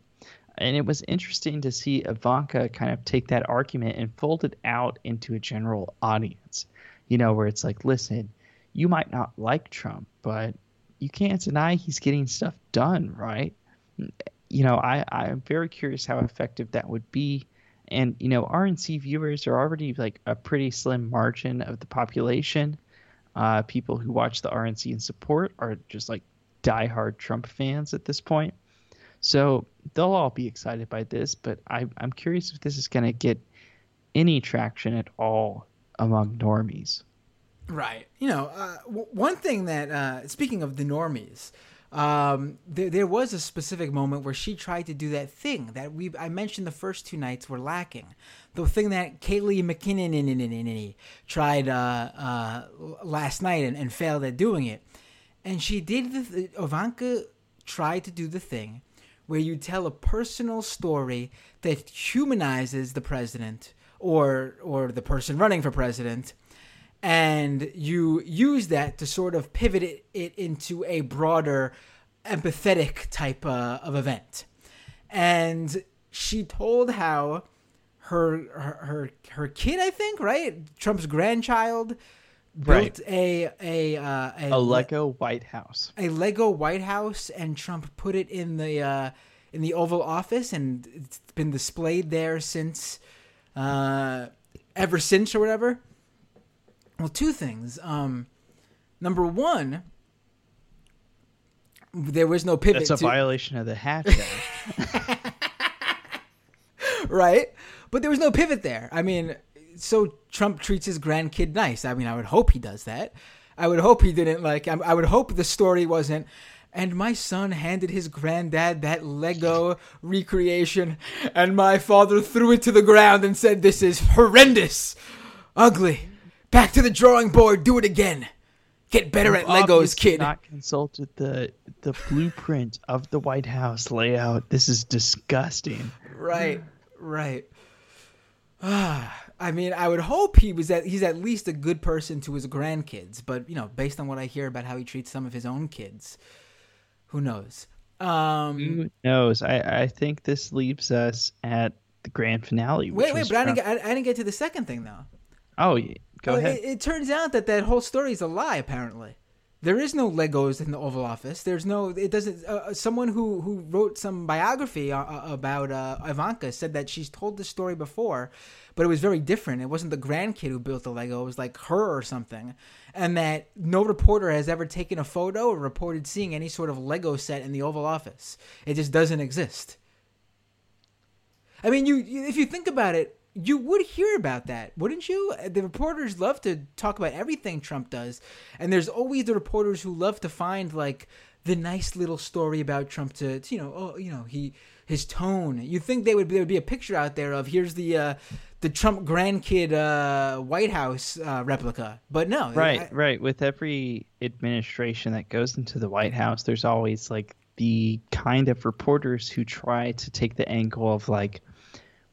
And it was interesting to see Ivanka kind of take that argument and fold it out into a general audience, you know, where it's like, listen, you might not like Trump, but you can't deny he's getting stuff done, right? You know, I, I'm very curious how effective that would be. And, you know, R N C viewers are already like a pretty slim margin of the population. Uh, people who watch the R N C and support are just like diehard Trump fans at this point. So they'll all be excited by this, but I, I'm curious if this is going to get any traction at all among normies. Right. You know, uh, w- one thing that, uh, speaking of the normies, um, th- there was a specific moment where she tried to do that thing that we I mentioned the first two nights were lacking. The thing that Kaylee McKinnon tried uh, uh, last night and, and failed at doing it. And she did the th- Ivanka tried to do the thing where you tell a personal story that humanizes the president or or the person running for president, and you use that to sort of pivot it, it into a broader, empathetic type uh, of event. And she told how her her her, her kid, I think, right, Trump's grandchild, built right. a a, uh, a a Lego White House, a Lego White House, and Trump put it in the uh, in the Oval Office, and it's been displayed there since, uh, ever since or whatever. Well, two things. Um, number one, there was no pivot. That's a to... violation of the Hatch Act, right? But there was no pivot there. I mean. So Trump treats his grandkid nice. I mean, I would hope he does that. I would hope he didn't like, I, I would hope the story wasn't, and my son handed his granddad that Lego recreation and my father threw it to the ground and said, this is horrendous, ugly, back to the drawing board, do it again. Get better at Legos, obviously kid. Not consulted the the blueprint of the White House layout. This is disgusting. Right, right. Ah. I mean, I would hope he was at, he's at least a good person to his grandkids. But, you know, based on what I hear about how he treats some of his own kids, who knows? Um, who knows? I, I think this leaves us at the grand finale. Which wait, wait, but from... I, didn't get, I, I didn't get to the second thing, though. Oh, yeah. Go well, ahead. It, it turns out that that whole story is a lie, apparently. There is no Legos in the Oval Office. There's no – it doesn't uh, – someone who, who wrote some biography uh, about uh, Ivanka said that she's told this story before, but it was very different. It wasn't the grandkid who built the Lego. It was like her or something, and that no reporter has ever taken a photo or reported seeing any sort of Lego set in the Oval Office. It just doesn't exist. I mean, you if you think about it, you would hear about that, wouldn't you? The reporters love to talk about everything Trump does, and there's always the reporters who love to find, like, the nice little story about Trump to, to you know, oh, you know, he his tone. You'd think they would there would be a picture out there of here's the uh, the Trump grandkid uh, White House uh, replica, but no. Right, I, right. With every administration that goes into the White House, there's always like the kind of reporters who try to take the angle of like,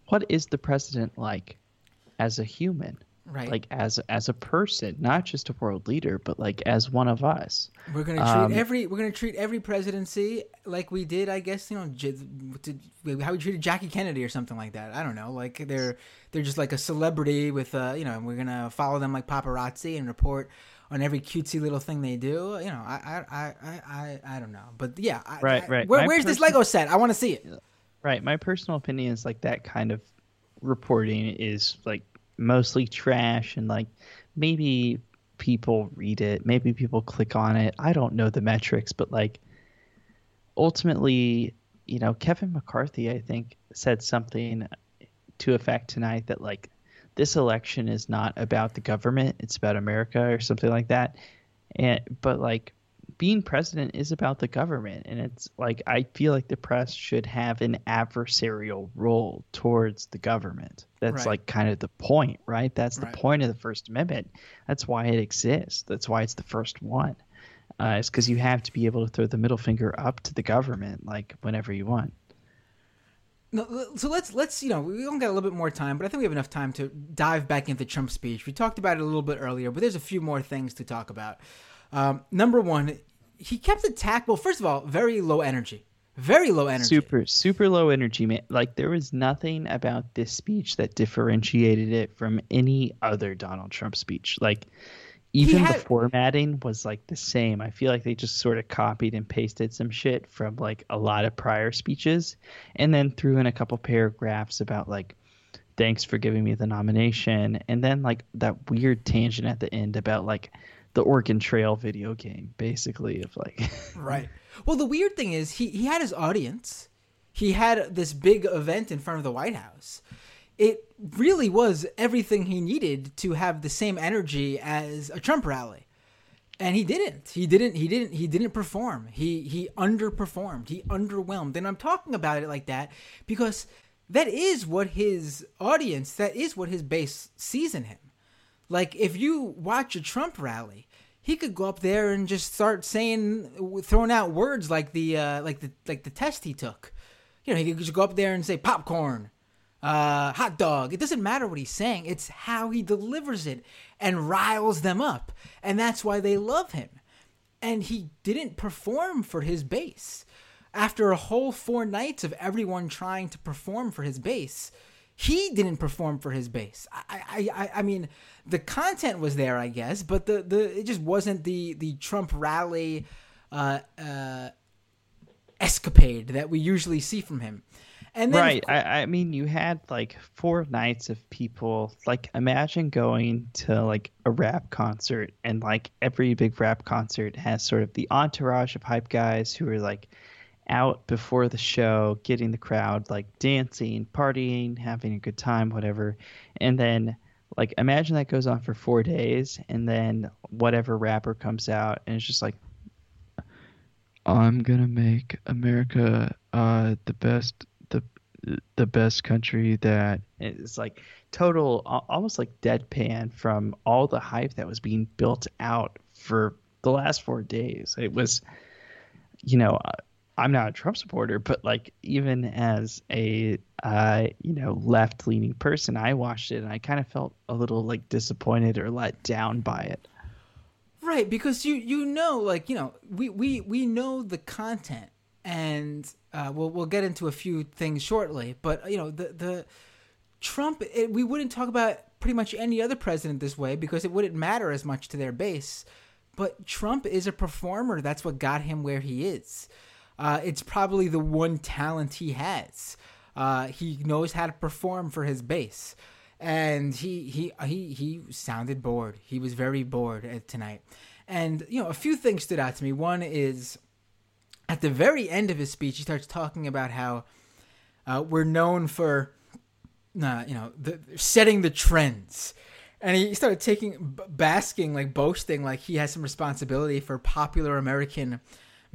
what is the president like as a human? Right. Like as as a person, not just a world leader, but like as one of us. We're gonna treat um, every we're gonna treat every presidency like we did, I guess, you know, how we treated Jackie Kennedy or something like that. I don't know, like they're they're just like a celebrity with, uh, you know, we're gonna follow them like paparazzi and report on every cutesy little thing they do. You know, I I I I, I don't know, but yeah, I, right, right. I, where, where's person- this Lego set? I want to see it. Right, my personal opinion is like that kind of reporting is like mostly trash, and like maybe people read it, maybe people click on it. I don't know the metrics, but like ultimately, you know, Kevin McCarthy, I think, said something to effect tonight that like this election is not about the government, it's about America or something like that. And but like being president is about the government, and it's like I feel like the press should have an adversarial role towards the government. That's right. Like kind of the point, right? That's right. The point of the First Amendment. That's why it exists. That's why it's the first one. Uh, it's because you have to be able to throw the middle finger up to the government like whenever you want. No, so let's let's you know, we only got a little bit more time, but I think we have enough time to dive back into Trump's speech. We talked about it a little bit earlier, but there's a few more things to talk about. Um, number one, he kept the tact. Well, first of all, very low energy, very low energy, super, super low energy, man. Like there was nothing about this speech that differentiated it from any other Donald Trump speech. Like even had, the formatting was like the same. I feel like they just sort of copied and pasted some shit from like a lot of prior speeches and then threw in a couple paragraphs about like, thanks for giving me the nomination. And then like that weird tangent at the end about like, the Oregon Trail video game, basically, of like right. Well, the weird thing is he, he had his audience. He had this big event in front of the White House. It really was everything he needed to have the same energy as a Trump rally. And he didn't. He didn't he didn't he didn't perform. He he underperformed. He underwhelmed. And I'm talking about it like that because that is what his audience, that is what his base sees in him. Like, if you watch a Trump rally, he could go up there and just start saying, throwing out words like the uh, like the like the test he took. You know, he could just go up there and say popcorn, uh, hot dog. It doesn't matter what he's saying; it's how he delivers it and riles them up, and that's why they love him. And he didn't perform for his base. After a whole four nights of everyone trying to perform for his base, he didn't perform for his base. I, I, I, I mean, the content was there, I guess, but the, the it just wasn't the the Trump rally uh, uh, escapade that we usually see from him. And then, right. Course, I, I mean, you had like four nights of people. Like, imagine going to like a rap concert, and like every big rap concert has sort of the entourage of hype guys who are like out before the show, getting the crowd like dancing, partying, having a good time, whatever. And then like imagine that goes on for four days and then whatever rapper comes out and it's just like, I'm gonna make America uh the best the the best country that it's like total almost like deadpan from all the hype that was being built out for the last four days. It was, you know, I'm not a Trump supporter, but like even as a uh, you know left-leaning person, I watched it and I kind of felt a little like disappointed or let down by it. Right, because you you know like you know we we, we know the content, and uh, we'll we'll get into a few things shortly. But you know the the Trump it, we wouldn't talk about pretty much any other president this way because it wouldn't matter as much to their base. But Trump is a performer. That's what got him where he is. Uh, it's probably the one talent he has. Uh, he knows how to perform for his base, and he he he he sounded bored. He was very bored tonight, and you know a few things stood out to me. One is, at the very end of his speech, he starts talking about how uh, we're known for, uh, you know, the, setting the trends. And he started taking basking, like boasting, like he has some responsibility for popular American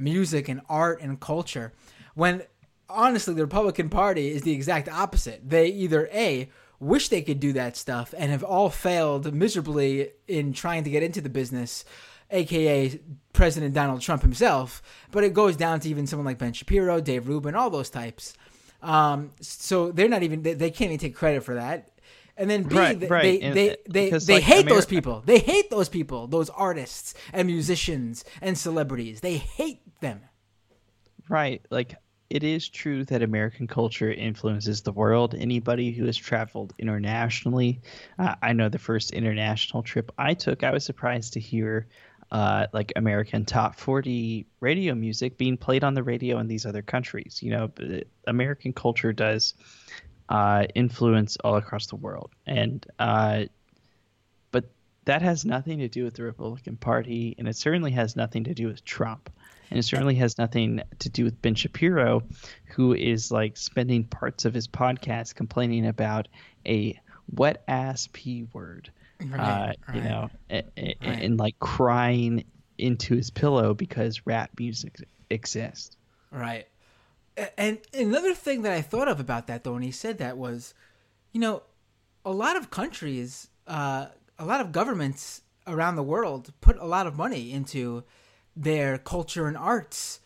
music and art and culture, when honestly the Republican Party is the exact opposite. They either A, wish they could do that stuff and have all failed miserably in trying to get into the business, a k a. President Donald Trump himself, but it goes down to even someone like Ben Shapiro, Dave Rubin, all those types. Um, so they're not even, they, they can't even take credit for that. And then B, right, they, right. they they they, they like, hate Ameri- those people. They hate those people, those artists and musicians and celebrities. They hate them. Right. Like, it is true that American culture influences the world. Anybody who has traveled internationally, uh, I know the first international trip I took, I was surprised to hear uh, like American top forty radio music being played on the radio in these other countries. You know, American culture does uh, influence all across the world. And uh, but that has nothing to do with the Republican Party, and it certainly has nothing to do with Trump. And it certainly has nothing to do with Ben Shapiro, who is like spending parts of his podcast complaining about a wet ass P word, right, uh, right, you know, right. and, and like crying into his pillow because rap music exists. Right. And another thing that I thought of about that, though, when he said that was, you know, a lot of countries, uh, a lot of governments around the world put a lot of money into their culture and arts,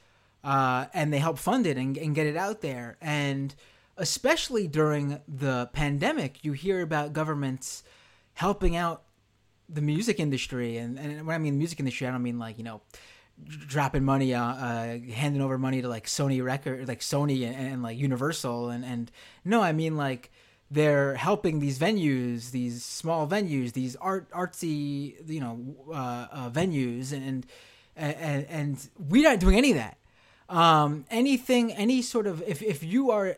uh, and they help fund it and, and get it out there. And especially during the pandemic, you hear about governments helping out the music industry. And, and when I mean music industry, I don't mean like, you know, dropping money, uh, uh, handing over money to like Sony record, like Sony and, and like Universal. And, and no, I mean like they're helping these venues, these small venues, these art artsy, you know, uh, uh venues and, and And, and we're not doing any of that. Um, anything, any sort of, if, if you are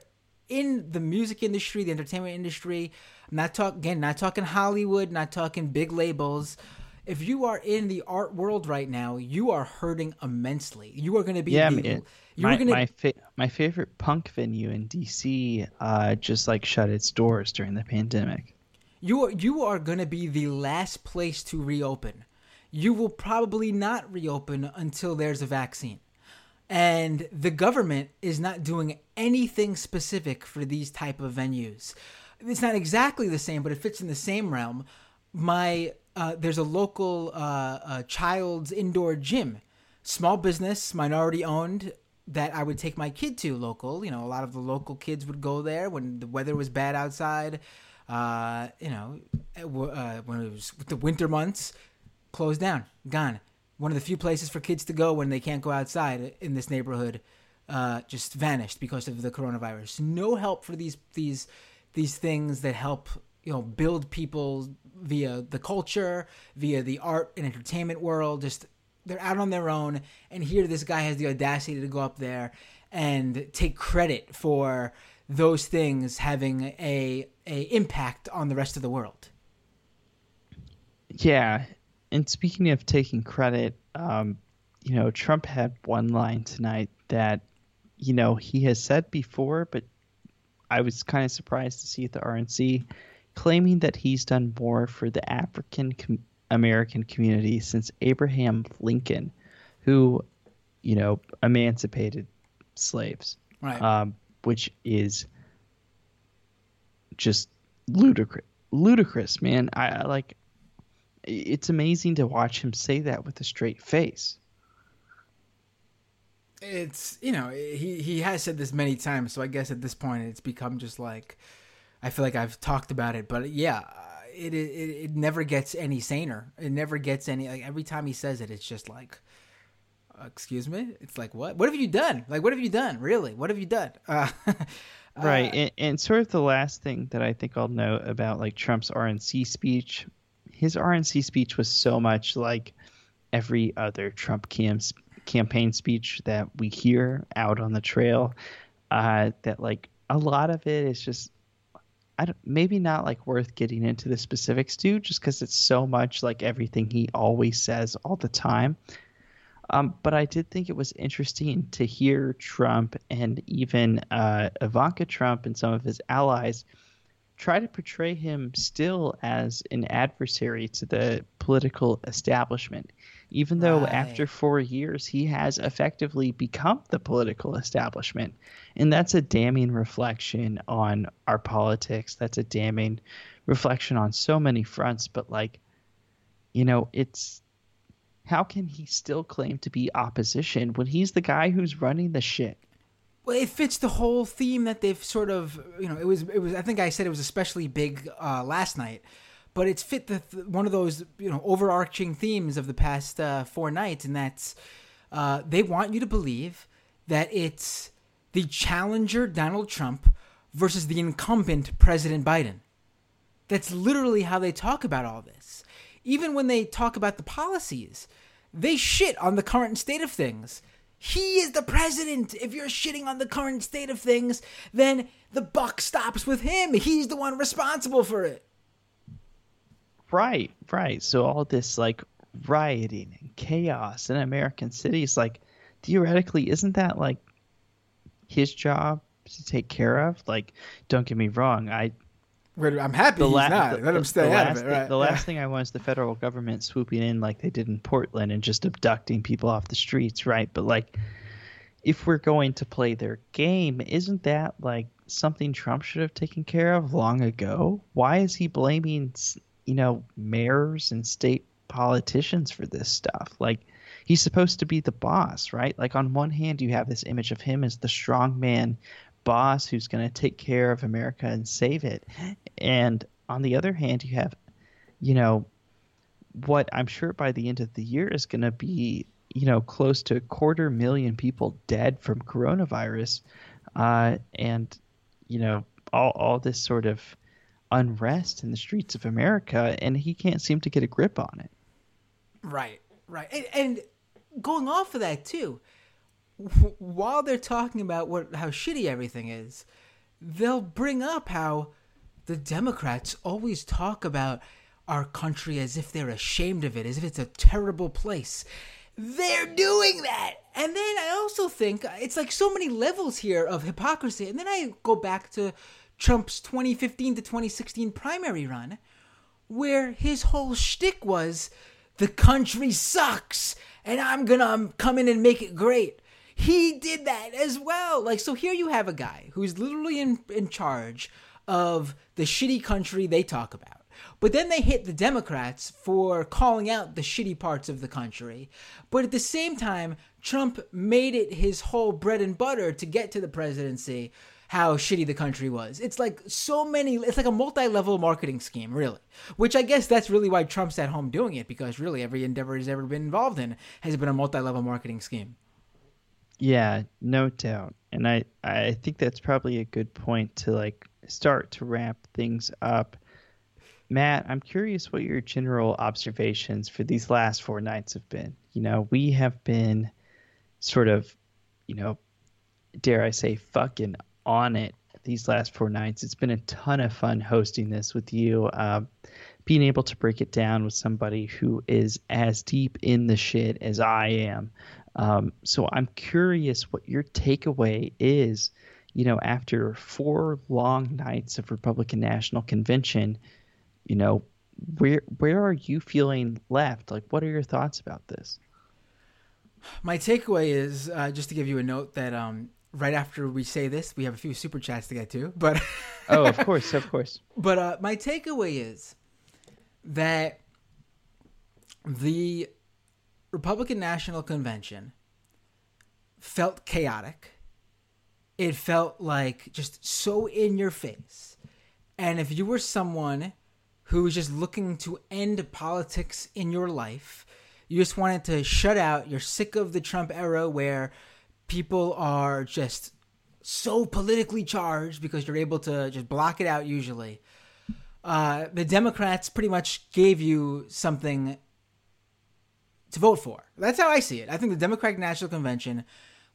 in the music industry, the entertainment industry, I'm not talking, again, not talking Hollywood, not talking big labels. If you are in the art world right now, you are hurting immensely. You are going to be, yeah, the, it, you're my, gonna, my, fa- my favorite punk venue in D C, uh, just like shut its doors during the pandemic. You are, you are going to be the last place to reopen. You will probably not reopen until there's a vaccine. And the government is not doing anything specific for these type of venues. It's not exactly the same, but it fits in the same realm. My uh, there's a local uh, uh, child's indoor gym, small business, minority owned, that I would take my kid to local. You know, a lot of the local kids would go there when the weather was bad outside, uh, you know, uh, when it was the winter months. Closed down, gone. One of the few places for kids to go when they can't go outside in this neighborhood uh, just vanished because of the coronavirus. No help for these these these things that help, you know, build people via the culture, via the art and entertainment world. Just they're out on their own, and here this guy has the audacity to go up there and take credit for those things having a a impact on the rest of the world. Yeah. And speaking of taking credit, um, you know, Trump had one line tonight that, you know, he has said before, but I was kind of surprised to see at the R N C, claiming that he's done more for the African com- American community since Abraham Lincoln, who, you know, emancipated slaves, right. um, which is just ludicrous, ludicrous, man. I, I like. It's amazing to watch him say that with a straight face. It's, you know, he, he has said this many times, so I guess at this point it's become just like, I feel like I've talked about it, but yeah, it it, it never gets any saner. It never gets any, like every time he says it, it's just like, excuse me? It's like, what? What have you done? Like, what have you done? Really? What have you done? Uh, right. Uh, and, and sort of the last thing that I think I'll note about like Trump's R N C speech, his R N C speech was so much like every other Trump cam- campaign speech that we hear out on the trail, uh, that like a lot of it is just I don't, maybe not like worth getting into the specifics to, just because it's so much like everything he always says all the time. Um, but I did think it was interesting to hear Trump and even uh, Ivanka Trump and some of his allies try to portray him still as an adversary to the political establishment, even though right. after four years he has effectively become the political establishment. And that's a damning reflection on our politics. That's a damning reflection on so many fronts. But like, you know, it's how can he still claim to be opposition when he's the guy who's running the shit? Well, it fits the whole theme that they've sort of, you know, it was, it was. I think I said it was especially big uh, last night, but it's fit the th- one of those, you know, overarching themes of the past uh, four nights, and that's uh, they want you to believe that it's the challenger Donald Trump versus the incumbent President Biden. That's literally how they talk about all this. Even when they talk about the policies, they shit on the current state of things. He is the president. If you're shitting on the current state of things, then the buck stops with him. He's the one responsible for it. Right, right. So all this like rioting and chaos in American cities, like theoretically, isn't that like his job to take care of? Like, don't get me wrong. I, I'm happy the he's la- not. The, Let him stay out of it. Right? The, the yeah. last thing I want is the federal government swooping in like they did in Portland and just abducting people off the streets, right? But like, if we're going to play their game, isn't that like something Trump should have taken care of long ago? Why is he blaming, you know, mayors and state politicians for this stuff? Like, he's supposed to be the boss, right? Like, on one hand, you have this image of him as the strong man boss who's going to take care of America and save it. And on the other hand, you have, you know, what I'm sure by the end of the year is going to be, you know, close to a quarter million people dead from coronavirus. Uh, and, you know, all, all this sort of unrest in the streets of America, and he can't seem to get a grip on it. Right, right. And, and going off of that, too, while they're talking about what how shitty everything is, they'll bring up how the Democrats always talk about our country as if they're ashamed of it, as if it's a terrible place. They're doing that. And then I also think it's like so many levels here of hypocrisy. And then I go back to Trump's twenty fifteen to twenty sixteen primary run, where his whole shtick was the country sucks and I'm going to come in and make it great. He did that as well. Like, so here you have a guy who's literally in, in charge of the shitty country they talk about. But then they hit the Democrats for calling out the shitty parts of the country. But at the same time, Trump made it his whole bread and butter to get to the presidency, how shitty the country was. It's like so many, it's like a multi-level marketing scheme, really. Which I guess that's really why Trump's at home doing it, because really every endeavor he's ever been involved in has been a multi-level marketing scheme. Yeah, no doubt. And I, I think that's probably a good point to like start to wrap things up. Matt, I'm curious what your general observations for these last four nights have been. You know, we have been sort of, you know, dare I say, fucking on it these last four nights. It's been a ton of fun hosting this with you, uh, being able to break it down with somebody who is as deep in the shit as I am. Um, so I'm curious what your takeaway is, you know, after four long nights of Republican National Convention. You know, where where are you feeling left? Like, what are your thoughts about this? My takeaway is, uh, just to give you a note that um, right after we say this, we have a few super chats to get to. But oh, of course, of course. But uh, my takeaway is that the Republican National Convention felt chaotic. It felt like just so in your face. And if you were someone who was just looking to end politics in your life, you just wanted to shut out, you're sick of the Trump era where people are just so politically charged because you're able to just block it out usually. Uh, the Democrats pretty much gave you something to vote for. That's how I see it. I think the Democratic National Convention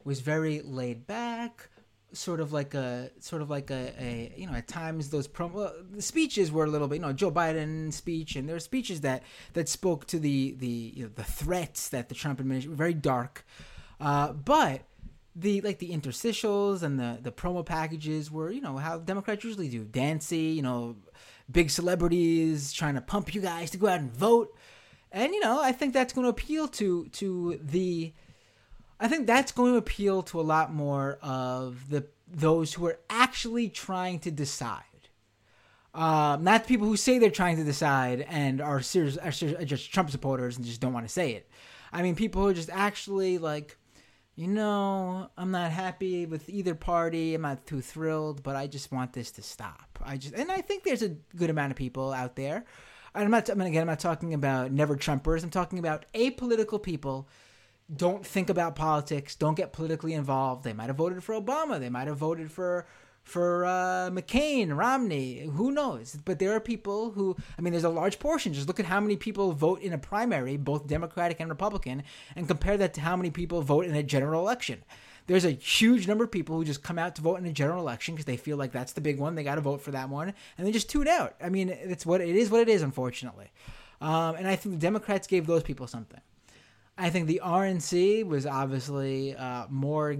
was very laid back, sort of like a, sort of like a, a you know, at times those promo the speeches were a little bit, you know, Joe Biden speech, and there were speeches that that spoke to the the you know, the threats that the Trump administration, very dark, uh, but the like the interstitials and the the promo packages were, you know, how Democrats usually do, dancey, you know, big celebrities trying to pump you guys to go out and vote. And, you know, I think that's going to appeal to to the I think that's going to appeal to a lot more of the those who are actually trying to decide. Um, not people who say they're trying to decide and are serious, are serious, are just Trump supporters and just don't want to say it. I mean, people who are just actually like, you know, I'm not happy with either party. I'm not too thrilled, but I just want this to stop. I just, and I think there's a good amount of people out there. I'm not, I mean, again, I'm not talking about never Trumpers. I'm talking about apolitical people. Don't think about politics. Don't get politically involved. They might have voted for Obama. They might have voted for for uh, McCain, Romney, who knows? But there are people who, I mean, there's a large portion. Just look at how many people vote in a primary, both Democratic and Republican, and compare that to how many people vote in a general election. There's a huge number of people who just come out to vote in a general election because they feel like that's the big one. They got to vote for that one, and they just tune out. I mean, it's what it is. What it is, unfortunately. Um, and I think the Democrats gave those people something. I think the R N C was obviously uh, more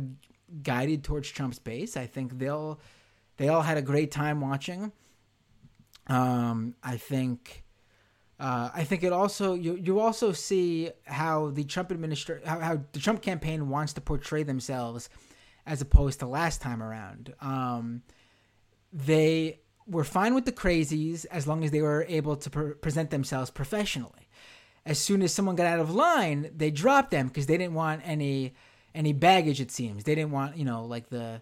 guided towards Trump's base. I think they'll they all had a great time watching. Um, I think uh, I think it also you you also see how the Trump administration how, how the Trump campaign wants to portray themselves as opposed to last time around. Um, they were fine with the crazies as long as they were able to pre- present themselves professionally. As soon as someone got out of line, they dropped them because they didn't want any. Any baggage, it seems. They didn't want, you know, like the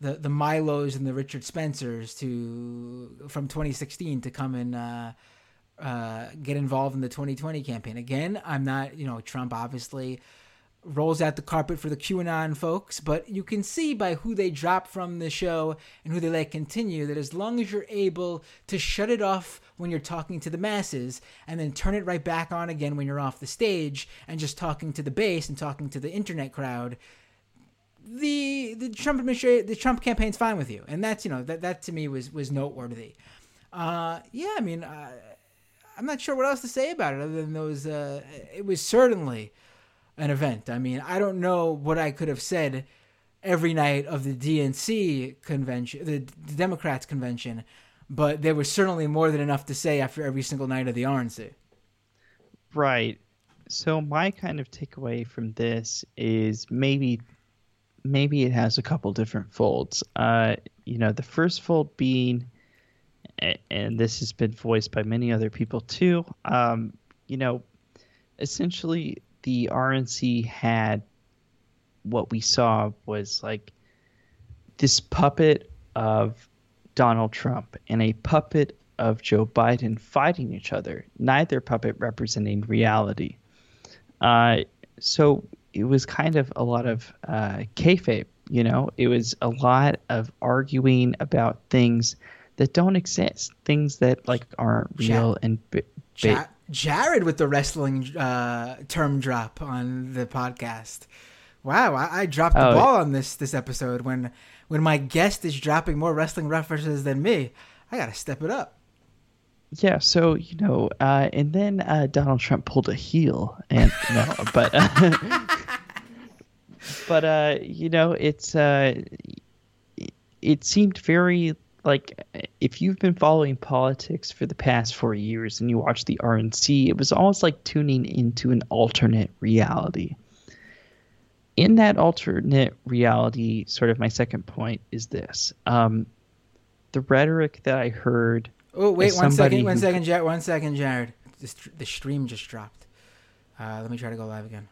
the the Milos and the Richard Spencers to from twenty sixteen to come and uh, uh, get involved in the twenty twenty campaign. Again, I'm not, you know, Trump obviously rolls out the carpet for the QAnon folks, but you can see by who they drop from the show and who they let continue that as long as you're able to shut it off when you're talking to the masses and then turn it right back on again when you're off the stage and just talking to the base and talking to the internet crowd, the the Trump administration, the Trump campaign's fine with you. And that's, you know, that, that to me was, was noteworthy. Uh, yeah, I mean, uh, I'm not sure what else to say about it other than those, uh, it was certainly an event. I mean, I don't know what I could have said every night of the D N C convention, the, the Democrats convention, but there was certainly more than enough to say after every single night of the R N C. Right. So my kind of takeaway from this is maybe, maybe it has a couple different folds. Uh, you know, the first fold being, and this has been voiced by many other people too. Um, you know, essentially, the R N C had what we saw was like this puppet of Donald Trump and a puppet of Joe Biden fighting each other, neither puppet representing reality. Uh, so it was kind of a lot of uh, kayfabe, you know, it was a lot of arguing about things that don't exist, things that like aren't real. And ba- ba- Jared with the wrestling uh, term drop on the podcast. Wow, I, I dropped the oh, ball on this this episode. When when my guest is dropping more wrestling references than me, I got to step it up. Yeah, so, you know, uh, and then uh, Donald Trump pulled a heel. And no, but, uh, but uh, you know, it's uh, it seemed very... Like, if you've been following politics for the past four years and you watch the R N C, it was almost like tuning into an alternate reality. In that alternate reality, sort of my second point is this. Um, the rhetoric that I heard... Oh, wait, one second, one second, Jared. One second, Jared. This, the stream just dropped. Uh, let me try to go live again.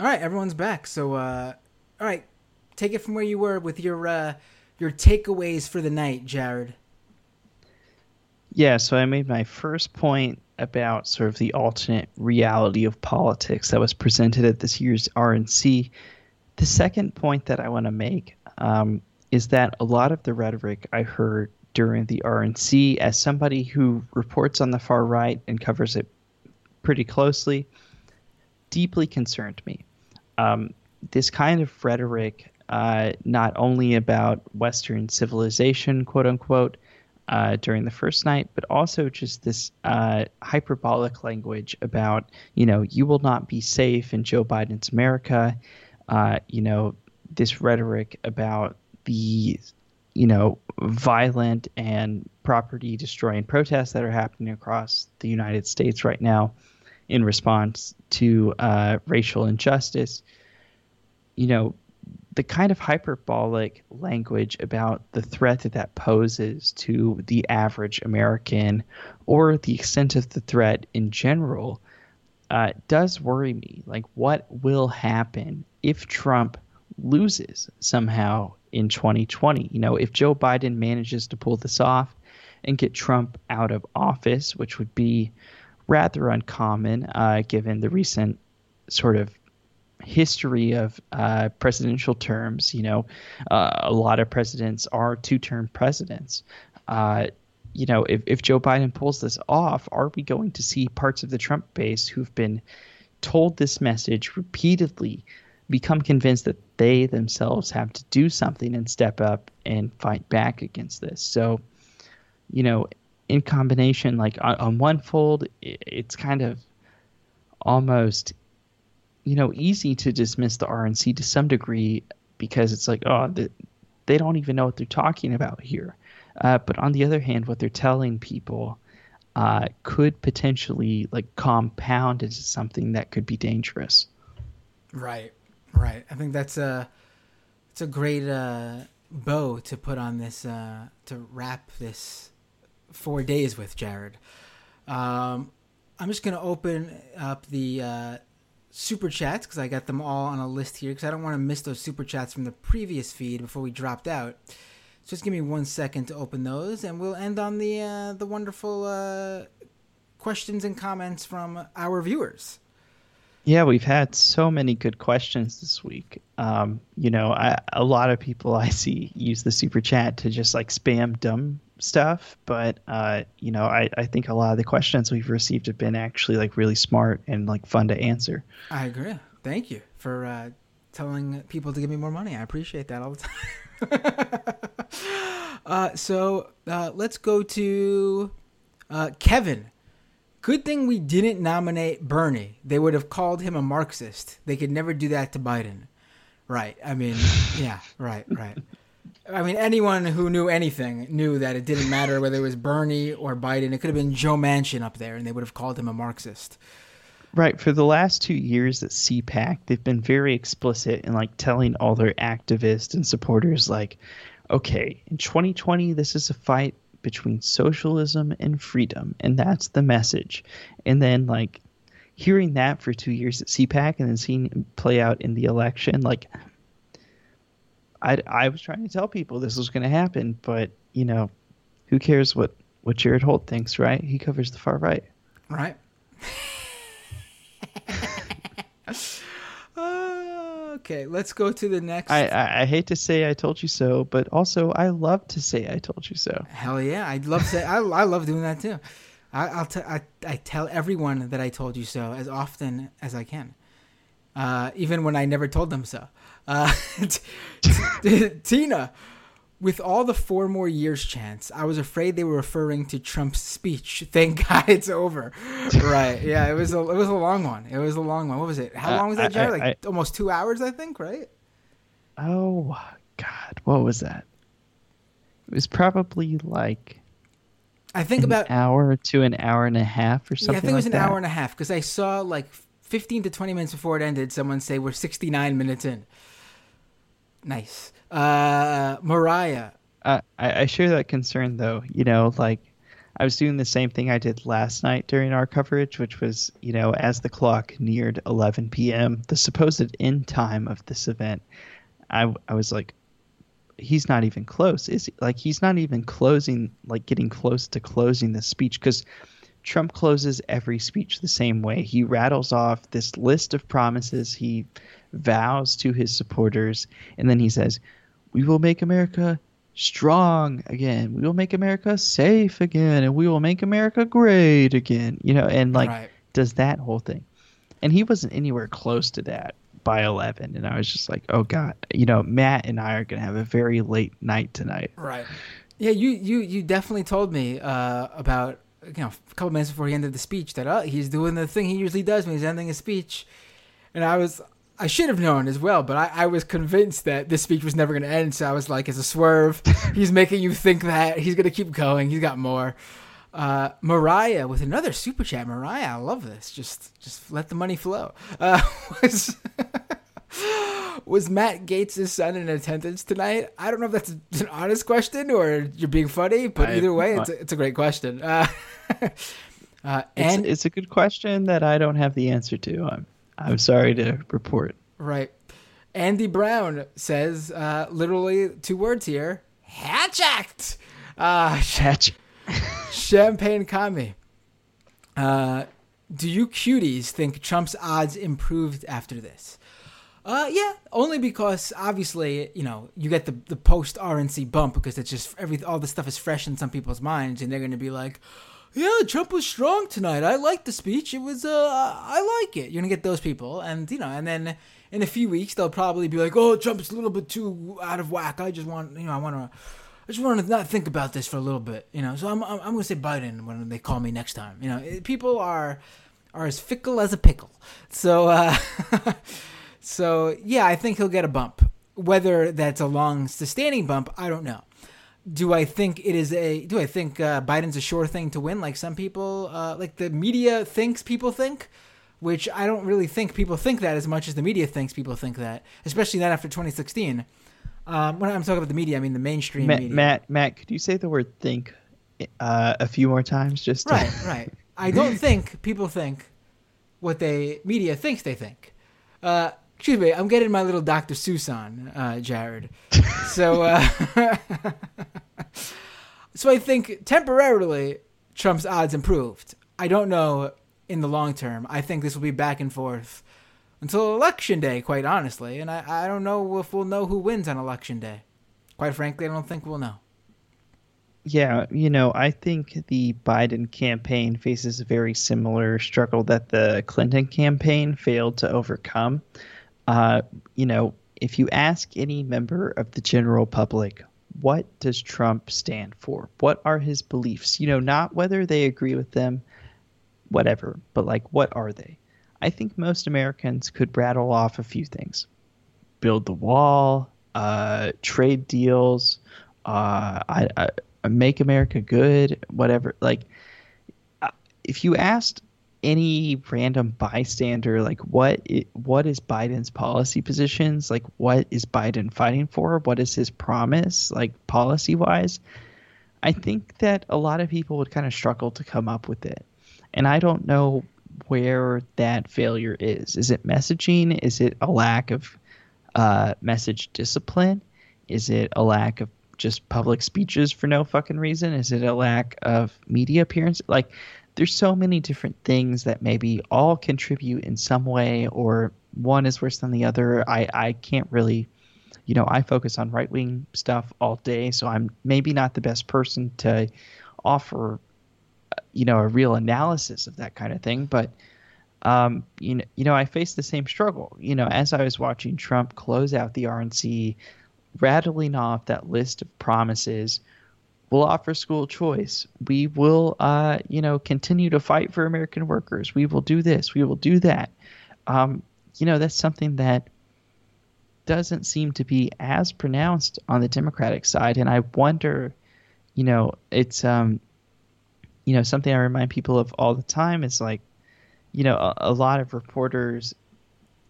All right, everyone's back. So, uh, all right, take it from where you were with your... Uh, Your takeaways for the night, Jared. Yeah, so I made my first point about sort of the alternate reality of politics that was presented at this year's R N C. The second point that I want to make um, is that a lot of the rhetoric I heard during the R N C, as somebody who reports on the far right and covers it pretty closely, deeply concerned me. Um, this kind of rhetoric... Uh, not only about Western civilization, quote unquote, uh, during the first night, but also just this uh, hyperbolic language about, you know, you will not be safe in Joe Biden's America. Uh, you know, this rhetoric about the, you know, violent and property destroying protests that are happening across the United States right now. in response to uh, racial injustice, you know, the kind of hyperbolic language about the threat that that poses to the average American or the extent of the threat in general uh, does worry me. Like, what will happen if Trump loses somehow in twenty twenty? You know, if Joe Biden manages to pull this off and get Trump out of office, which would be rather uncommon uh, given the recent sort of history of uh, presidential terms. You know, uh, a lot of presidents are two-term presidents. Uh, you know, if, if Joe Biden pulls this off, are we going to see parts of the Trump base who've been told this message repeatedly become convinced that they themselves have to do something and step up and fight back against this? So, you know, in combination, like on, on one fold, it, it's kind of almost – you know, easy to dismiss the R N C to some degree because it's like, oh, the, they don't even know what they're talking about here. Uh, but on the other hand, what they're telling people uh, could potentially like compound into something that could be dangerous. Right, right. I think that's a it's a great uh, bow to put on this uh, to wrap this four days with, Jared. Um, I'm just gonna open up the. Uh, super chats, because I got them all on a list here, because I don't want to miss those super chats from the previous feed before we dropped out. So just give me one second to open those, and we'll end on the uh, the wonderful uh, questions and comments from our viewers. Yeah, we've had so many good questions this week. Um, you know, I, a lot of people I see use the super chat to just like spam dumb stuff, but uh you know I, I think a lot of the questions we've received have been actually like really smart and like fun to answer. I agree. Thank you for uh telling people to give me more money. I appreciate that all the time. uh so uh let's go to uh Kevin. Good thing we didn't nominate Bernie. They would have called him a Marxist. They could never do that to Biden. Right. I mean, yeah, right, right. I mean, anyone who knew anything knew that it didn't matter whether it was Bernie or Biden. It could have been Joe Manchin up there, and they would have called him a Marxist. Right. For the last two years at CPAC, they've been very explicit in like telling all their activists and supporters, like, okay, in twenty twenty, this is a fight between socialism and freedom, and that's the message. And then like hearing that for two years at CPAC and then seeing it play out in the election, like – I, I was trying to tell people this was going to happen, but, you know, who cares what, what Jared Holt thinks, right? He covers the far right. Right. uh, okay, let's go to the next. I, I, I hate to say I told you so, but also I love to say I told you so. Hell yeah, I'd love to say, I, I love doing that too. I, I'll t- I, I tell everyone that I told you so as often as I can, uh, even when I never told them so. Uh, t- t- Tina, with all the four more years chance, I was afraid they were referring to Trump's speech. Thank God it's over. Right. Yeah, it was a, it was a long one. It was a long one. What was it? How uh, long was that, Jared? Like I, almost two hours, I think, right? Oh, God. What was that? It was probably like... I think an about... An hour to an hour and a half or something. Yeah, I think like it was an that. hour and a half, because I saw like fifteen to twenty minutes before it ended, someone say we're sixty-nine minutes in. Nice. Uh, Mariah. Uh, I, I share that concern, though. You know, like I was doing the same thing I did last night during our coverage, which was, you know, as the clock neared eleven p.m., the supposed end time of this event, I, I was like, he's not even close. Is he? Like, he's not even closing, like getting close to closing the speech, because Trump closes every speech the same way. He rattles off this list of promises he vows to his supporters, and then he says, we will make America strong again, we will make America safe again, and we will make America great again, you know, and like right. does that whole thing. And he wasn't anywhere close to that by eleven, and I was just like, oh God, you know, Matt and I are going to have a very late night tonight. Right. Yeah, you, you, you definitely told me uh, about, you know, a couple minutes before he ended the speech that oh, he's doing the thing he usually does when he's ending a speech. And I was... I should have known as well, but I, I was convinced that this speech was never going to end. So I was like, it's a swerve. He's making you think that. He's going to keep going. He's got more. Uh, Mariah with another super chat. Mariah, I love this. Just just let the money flow. Uh, was, was Matt Gaetz's son in attendance tonight? I don't know if that's an honest question or you're being funny, but I, either way, it's a, it's a great question. Uh, uh, and it's, it's a good question that I don't have the answer to. I'm I'm sorry to report. Right. Andy Brown says uh, literally two words here. Hatch Act. Uh, Hatch. Champagne Kami. Uh, do you cuties think Trump's odds improved after this? Uh, yeah, only because obviously, you know, you get the, the post R N C bump because it's just every all this stuff is fresh in some people's minds and they're going to be like, yeah, Trump was strong tonight. I liked the speech. It was, uh, I like it. You're going to get those people. And, you know, and then in a few weeks, they'll probably be like, oh, Trump's a little bit too out of whack. I just want, you know, I want to. I just want to not think about this for a little bit, you know. So I'm I'm, I'm going to say Biden when they call me next time. You know, it, people are are as fickle as a pickle. So uh, so yeah, I think he'll get a bump. Whether that's a long sustaining bump, I don't know. Do I think it is a? Do I think uh, Biden's a sure thing to win, like some people, uh, like the media thinks people think? Which I don't really think people think that as much as the media thinks people think that, especially not after twenty sixteen. Um, when I'm talking about the media, I mean the mainstream Matt, media. Matt, Matt, could you say the word think uh, a few more times? Just to... Right, right. I don't think people think what they media thinks they think. Uh, excuse me, I'm getting my little Doctor Seuss on, uh, Jared. So, uh, so I think temporarily Trump's odds improved. I don't know in the long term. I think this will be back and forth until Election Day, quite honestly. And I, I don't know if we'll know who wins on Election Day. Quite frankly, I don't think we'll know. Yeah, you know, I think the Biden campaign faces a very similar struggle that the Clinton campaign failed to overcome. Uh, you know, if you ask any member of the general public, what does Trump stand for? What are his beliefs? You know, not whether they agree with them, whatever, but like, what are they? I think most Americans could rattle off a few things. Build the wall, uh, trade deals, uh, I, I, make America good, whatever. Like, uh, if you asked any random bystander, like, what, it, what is Biden's policy positions? Like, what is Biden fighting for? What is his promise, like, policy-wise? I think that a lot of people would kind of struggle to come up with it. And I don't know where that failure is. Is it messaging? Is it a lack of uh, message discipline? Is it a lack of just public speeches for no fucking reason? Is it a lack of media appearance? Like, there's so many different things that maybe all contribute in some way, or one is worse than the other. I, I can't really, you know, I focus on right-wing stuff all day, so I'm maybe not the best person to offer you know, a real analysis of that kind of thing. But, um, you know, you know, I faced the same struggle, you know, as I was watching Trump close out the R N C, rattling off that list of promises. We'll offer school choice. We will, uh, you know, continue to fight for American workers. We will do this. We will do that. Um, you know, that's something that doesn't seem to be as pronounced on the Democratic side. And I wonder, you know, it's, um, you know, something I remind people of all the time is like, you know, a, a lot of reporters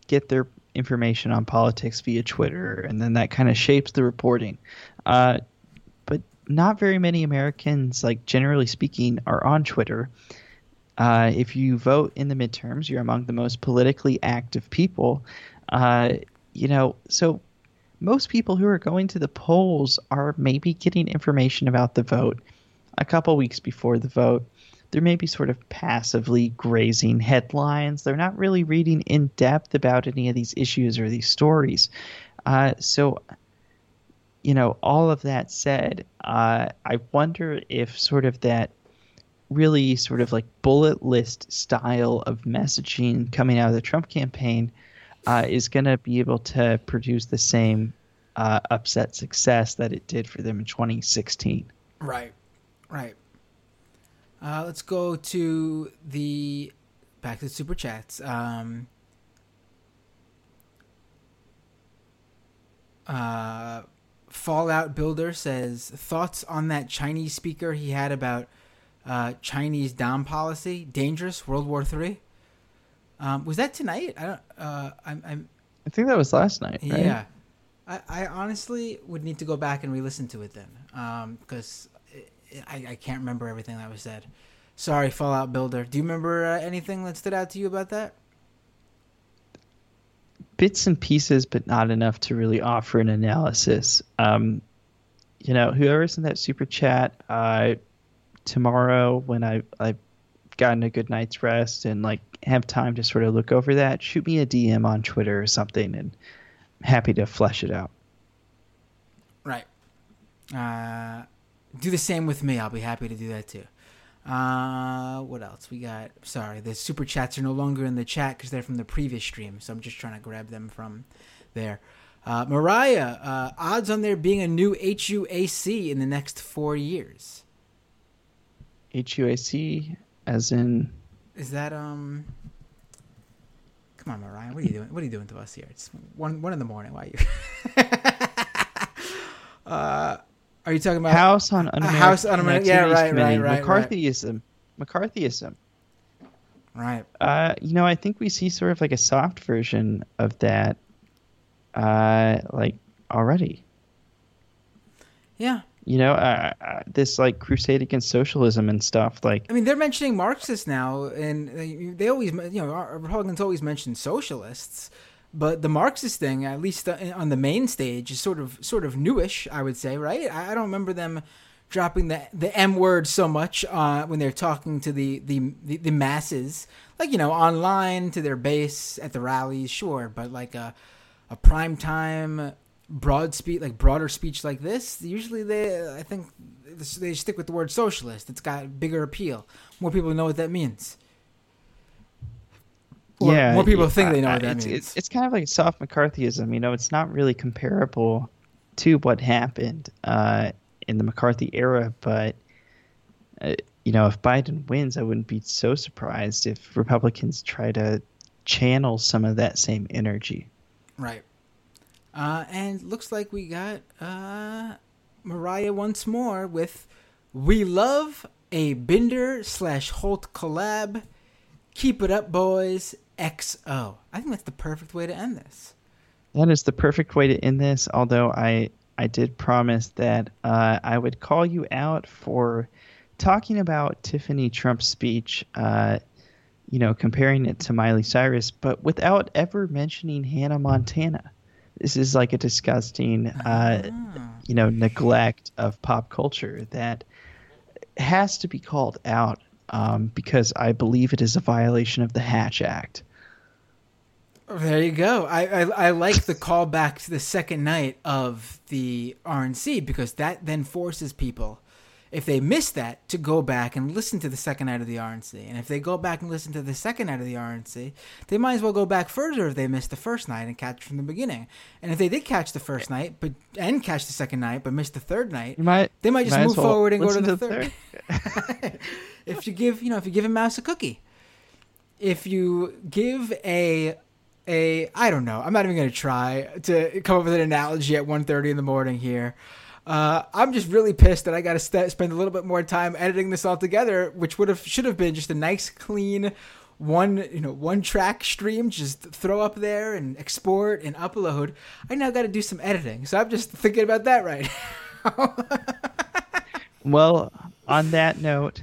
get their information on politics via Twitter, and then that kind of shapes the reporting. Uh, but not very many Americans, like generally speaking, are on Twitter. Uh, if you vote in the midterms, you're among the most politically active people. Uh, you know, so most people who are going to the polls are maybe getting information about the vote a couple weeks before the vote. There may be sort of passively grazing headlines. They're not really reading in depth about any of these issues or these stories. Uh, so, you know, all of that said, uh, I wonder if sort of that really sort of like bullet list style of messaging coming out of the Trump campaign uh, is going to be able to produce the same uh, upset success that it did for them in twenty sixteen. Right. Right. Uh, let's go to the back to the super chats. Um, uh, Fallout Builder says thoughts on that Chinese speaker he had about uh, Chinese Dom policy, dangerous, World War Three. Um, was that tonight? I don't. Uh, I'm, I'm. I think that was last night. Right? Yeah, I, I honestly would need to go back and re-listen to it then, because um, I, I can't remember everything that was said. Sorry, Fallout Builder. Do you remember uh, anything that stood out to you about that? Bits and pieces, but not enough to really offer an analysis. Um, you know, whoever's in that super chat, uh, tomorrow when I I. gotten a good night's rest and like have time to sort of look over that, shoot me a D M on Twitter or something, and I'm happy to flesh it out. Right. Uh, do the same with me. I'll be happy to do that too. Uh, what else we got? Sorry, the super chats are no longer in the chat because they're from the previous stream, so I'm just trying to grab them from there. Uh, Mariah, uh, odds on there being a new H U A C in the next four years. H U A C. As in, is that um? Come on, Mariah, what are you doing? What are you doing to us here? It's one one in the morning. Why are you? uh, are you talking about House on Unamerican? House on Unamerican? Yeah, right, right, right. McCarthyism, right. McCarthyism. Right. Uh, you know, I think we see sort of like a soft version of that, uh, like already. Yeah. You know, uh, uh, this like crusade against socialism and stuff. Like, I mean, they're mentioning Marxists now, and they, they always, you know, Republicans always mention socialists, but the Marxist thing, at least on the main stage, is sort of sort of newish, I would say, right? I don't remember them dropping the the M word so much uh, when they're talking to the, the the the masses, like, you know, online to their base at the rallies, sure, but like a a prime time. Broad speech, like broader speech like this, usually they, I think, they stick with the word socialist. It's got bigger appeal. More people know what that means. Or yeah, more people yeah, think they know what that it's, means. It's, it's kind of like soft McCarthyism. You know, it's not really comparable to what happened uh, in the McCarthy era. But uh, you know, if Biden wins, I wouldn't be so surprised if Republicans try to channel some of that same energy. Right. Uh, and looks like we got uh, Mariah once more with "We love a Binder slash Holt collab. Keep it up, boys. X O." I think that's the perfect way to end this. That is the perfect way to end this. Although I, I did promise that uh, I would call you out for talking about Tiffany Trump's speech. Uh, you know, comparing it to Miley Cyrus, but without ever mentioning Hannah Montana. This is like a disgusting, uh, ah. you know, neglect of pop culture that has to be called out um, because I believe it is a violation of the Hatch Act. There you go. I, I, I like the callback to the second night of the R N C because that then forces people, if they miss that, to go back and listen to the second night of the R N C. And if they go back and listen to the second night of the R N C, they might as well go back further if they missed the first night and catch from the beginning. And if they did catch the first night but and catch the second night but missed the third night, might, they might just might move well forward and go to the, to the third. third. If you give, you know, if you give a mouse a cookie, if you give a a I don't know, I'm not even going to try to come up with an analogy at one thirty in the morning here. Uh, I'm just really pissed that I got to st- spend a little bit more time editing this all together, which would have should have been just a nice, clean, one you know one track stream. Just throw up there and export and upload. I now got to do some editing, so I'm just thinking about that right now. Well, on that note,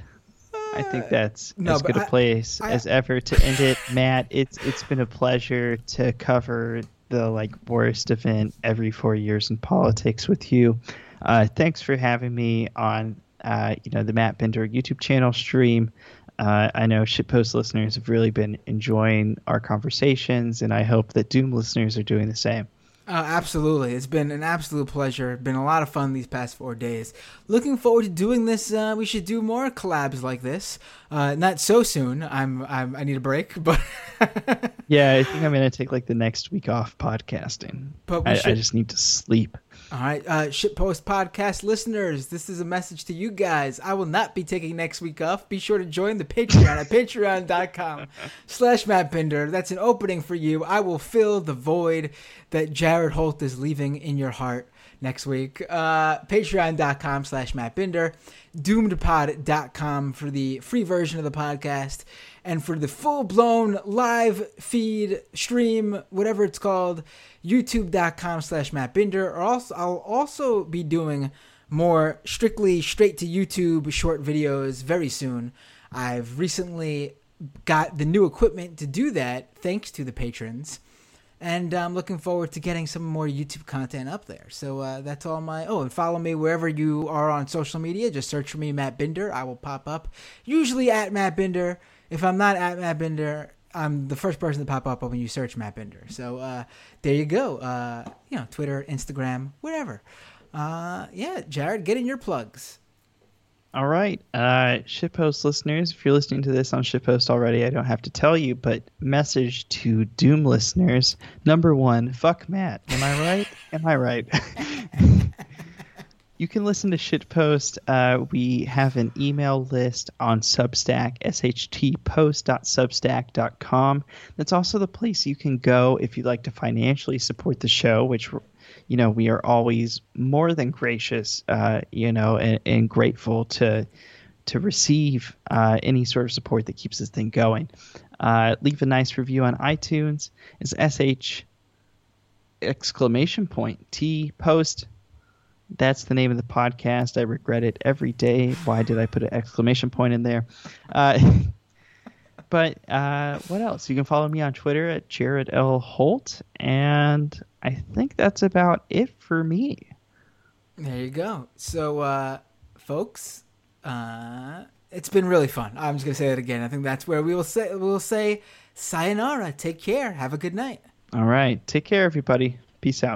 I think that's uh, as no, good a I, place I, as ever to end it, Matt. It's it's been a pleasure to cover the like worst event every four years in politics with you. Uh, thanks for having me on, uh, you know, the Matt Binder YouTube channel stream. Uh, I know Shitpost listeners have really been enjoying our conversations, and I hope that Doom listeners are doing the same. Uh, absolutely. It's been an absolute pleasure. It's been a lot of fun these past four days. Looking forward to doing this. Uh, we should do more collabs like this. Uh, not so soon. I'm, I'm I need a break, but yeah, I think I'm going to take like the next week off podcasting. But we I, should... I just need to sleep. All right, uh, Shitpost Podcast listeners, this is a message to you guys. I will not be taking next week off. Be sure to join the Patreon at patreon.com slash Matt Binder. That's an opening for you. I will fill the void that Jared Holt is leaving in your heart. next week. Uh, Patreon.com slash Matt Binder. Doomed pod dot com for the free version of the podcast. And for the full-blown live feed, stream, whatever it's called, YouTube.com slash Matt Binder. Or also, I'll also be doing more strictly straight to YouTube short videos very soon. I've recently got the new equipment to do that, thanks to the patrons. And I'm looking forward to getting some more YouTube content up there. So uh, that's all my... Oh, and follow me wherever you are on social media. Just search for me, Matt Binder. I will pop up. Usually at Matt Binder. If I'm not at Matt Binder, I'm the first person to pop up when you search Matt Binder. So uh, there you go. Uh, you know, Twitter, Instagram, whatever. Uh, yeah, Jared, get in your plugs. All right, uh, Shitpost listeners, if you're listening to this on Shitpost already, I don't have to tell you, but message to Doom listeners, number one, fuck Matt. Am I right? Am I right? You can listen to Shitpost. Uh, we have an email list on Substack, s h t post dot substack dot com. That's also the place you can go if you'd like to financially support the show, which, you know, we are always more than gracious, uh, you know, and, and grateful to to receive uh, any sort of support that keeps this thing going. Uh, leave a nice review on iTunes. It's S H exclamation point T post. That's the name of the podcast. I regret it every day. Why did I put an exclamation point in there? Uh, but uh, what else? You can follow me on Twitter at Jared L. Holt. And I think that's about it for me. There you go. So, uh, folks, uh, it's been really fun. I'm just going to say that again. I think that's where we will say, we'll say sayonara. Take care. Have a good night. All right. Take care, everybody. Peace out.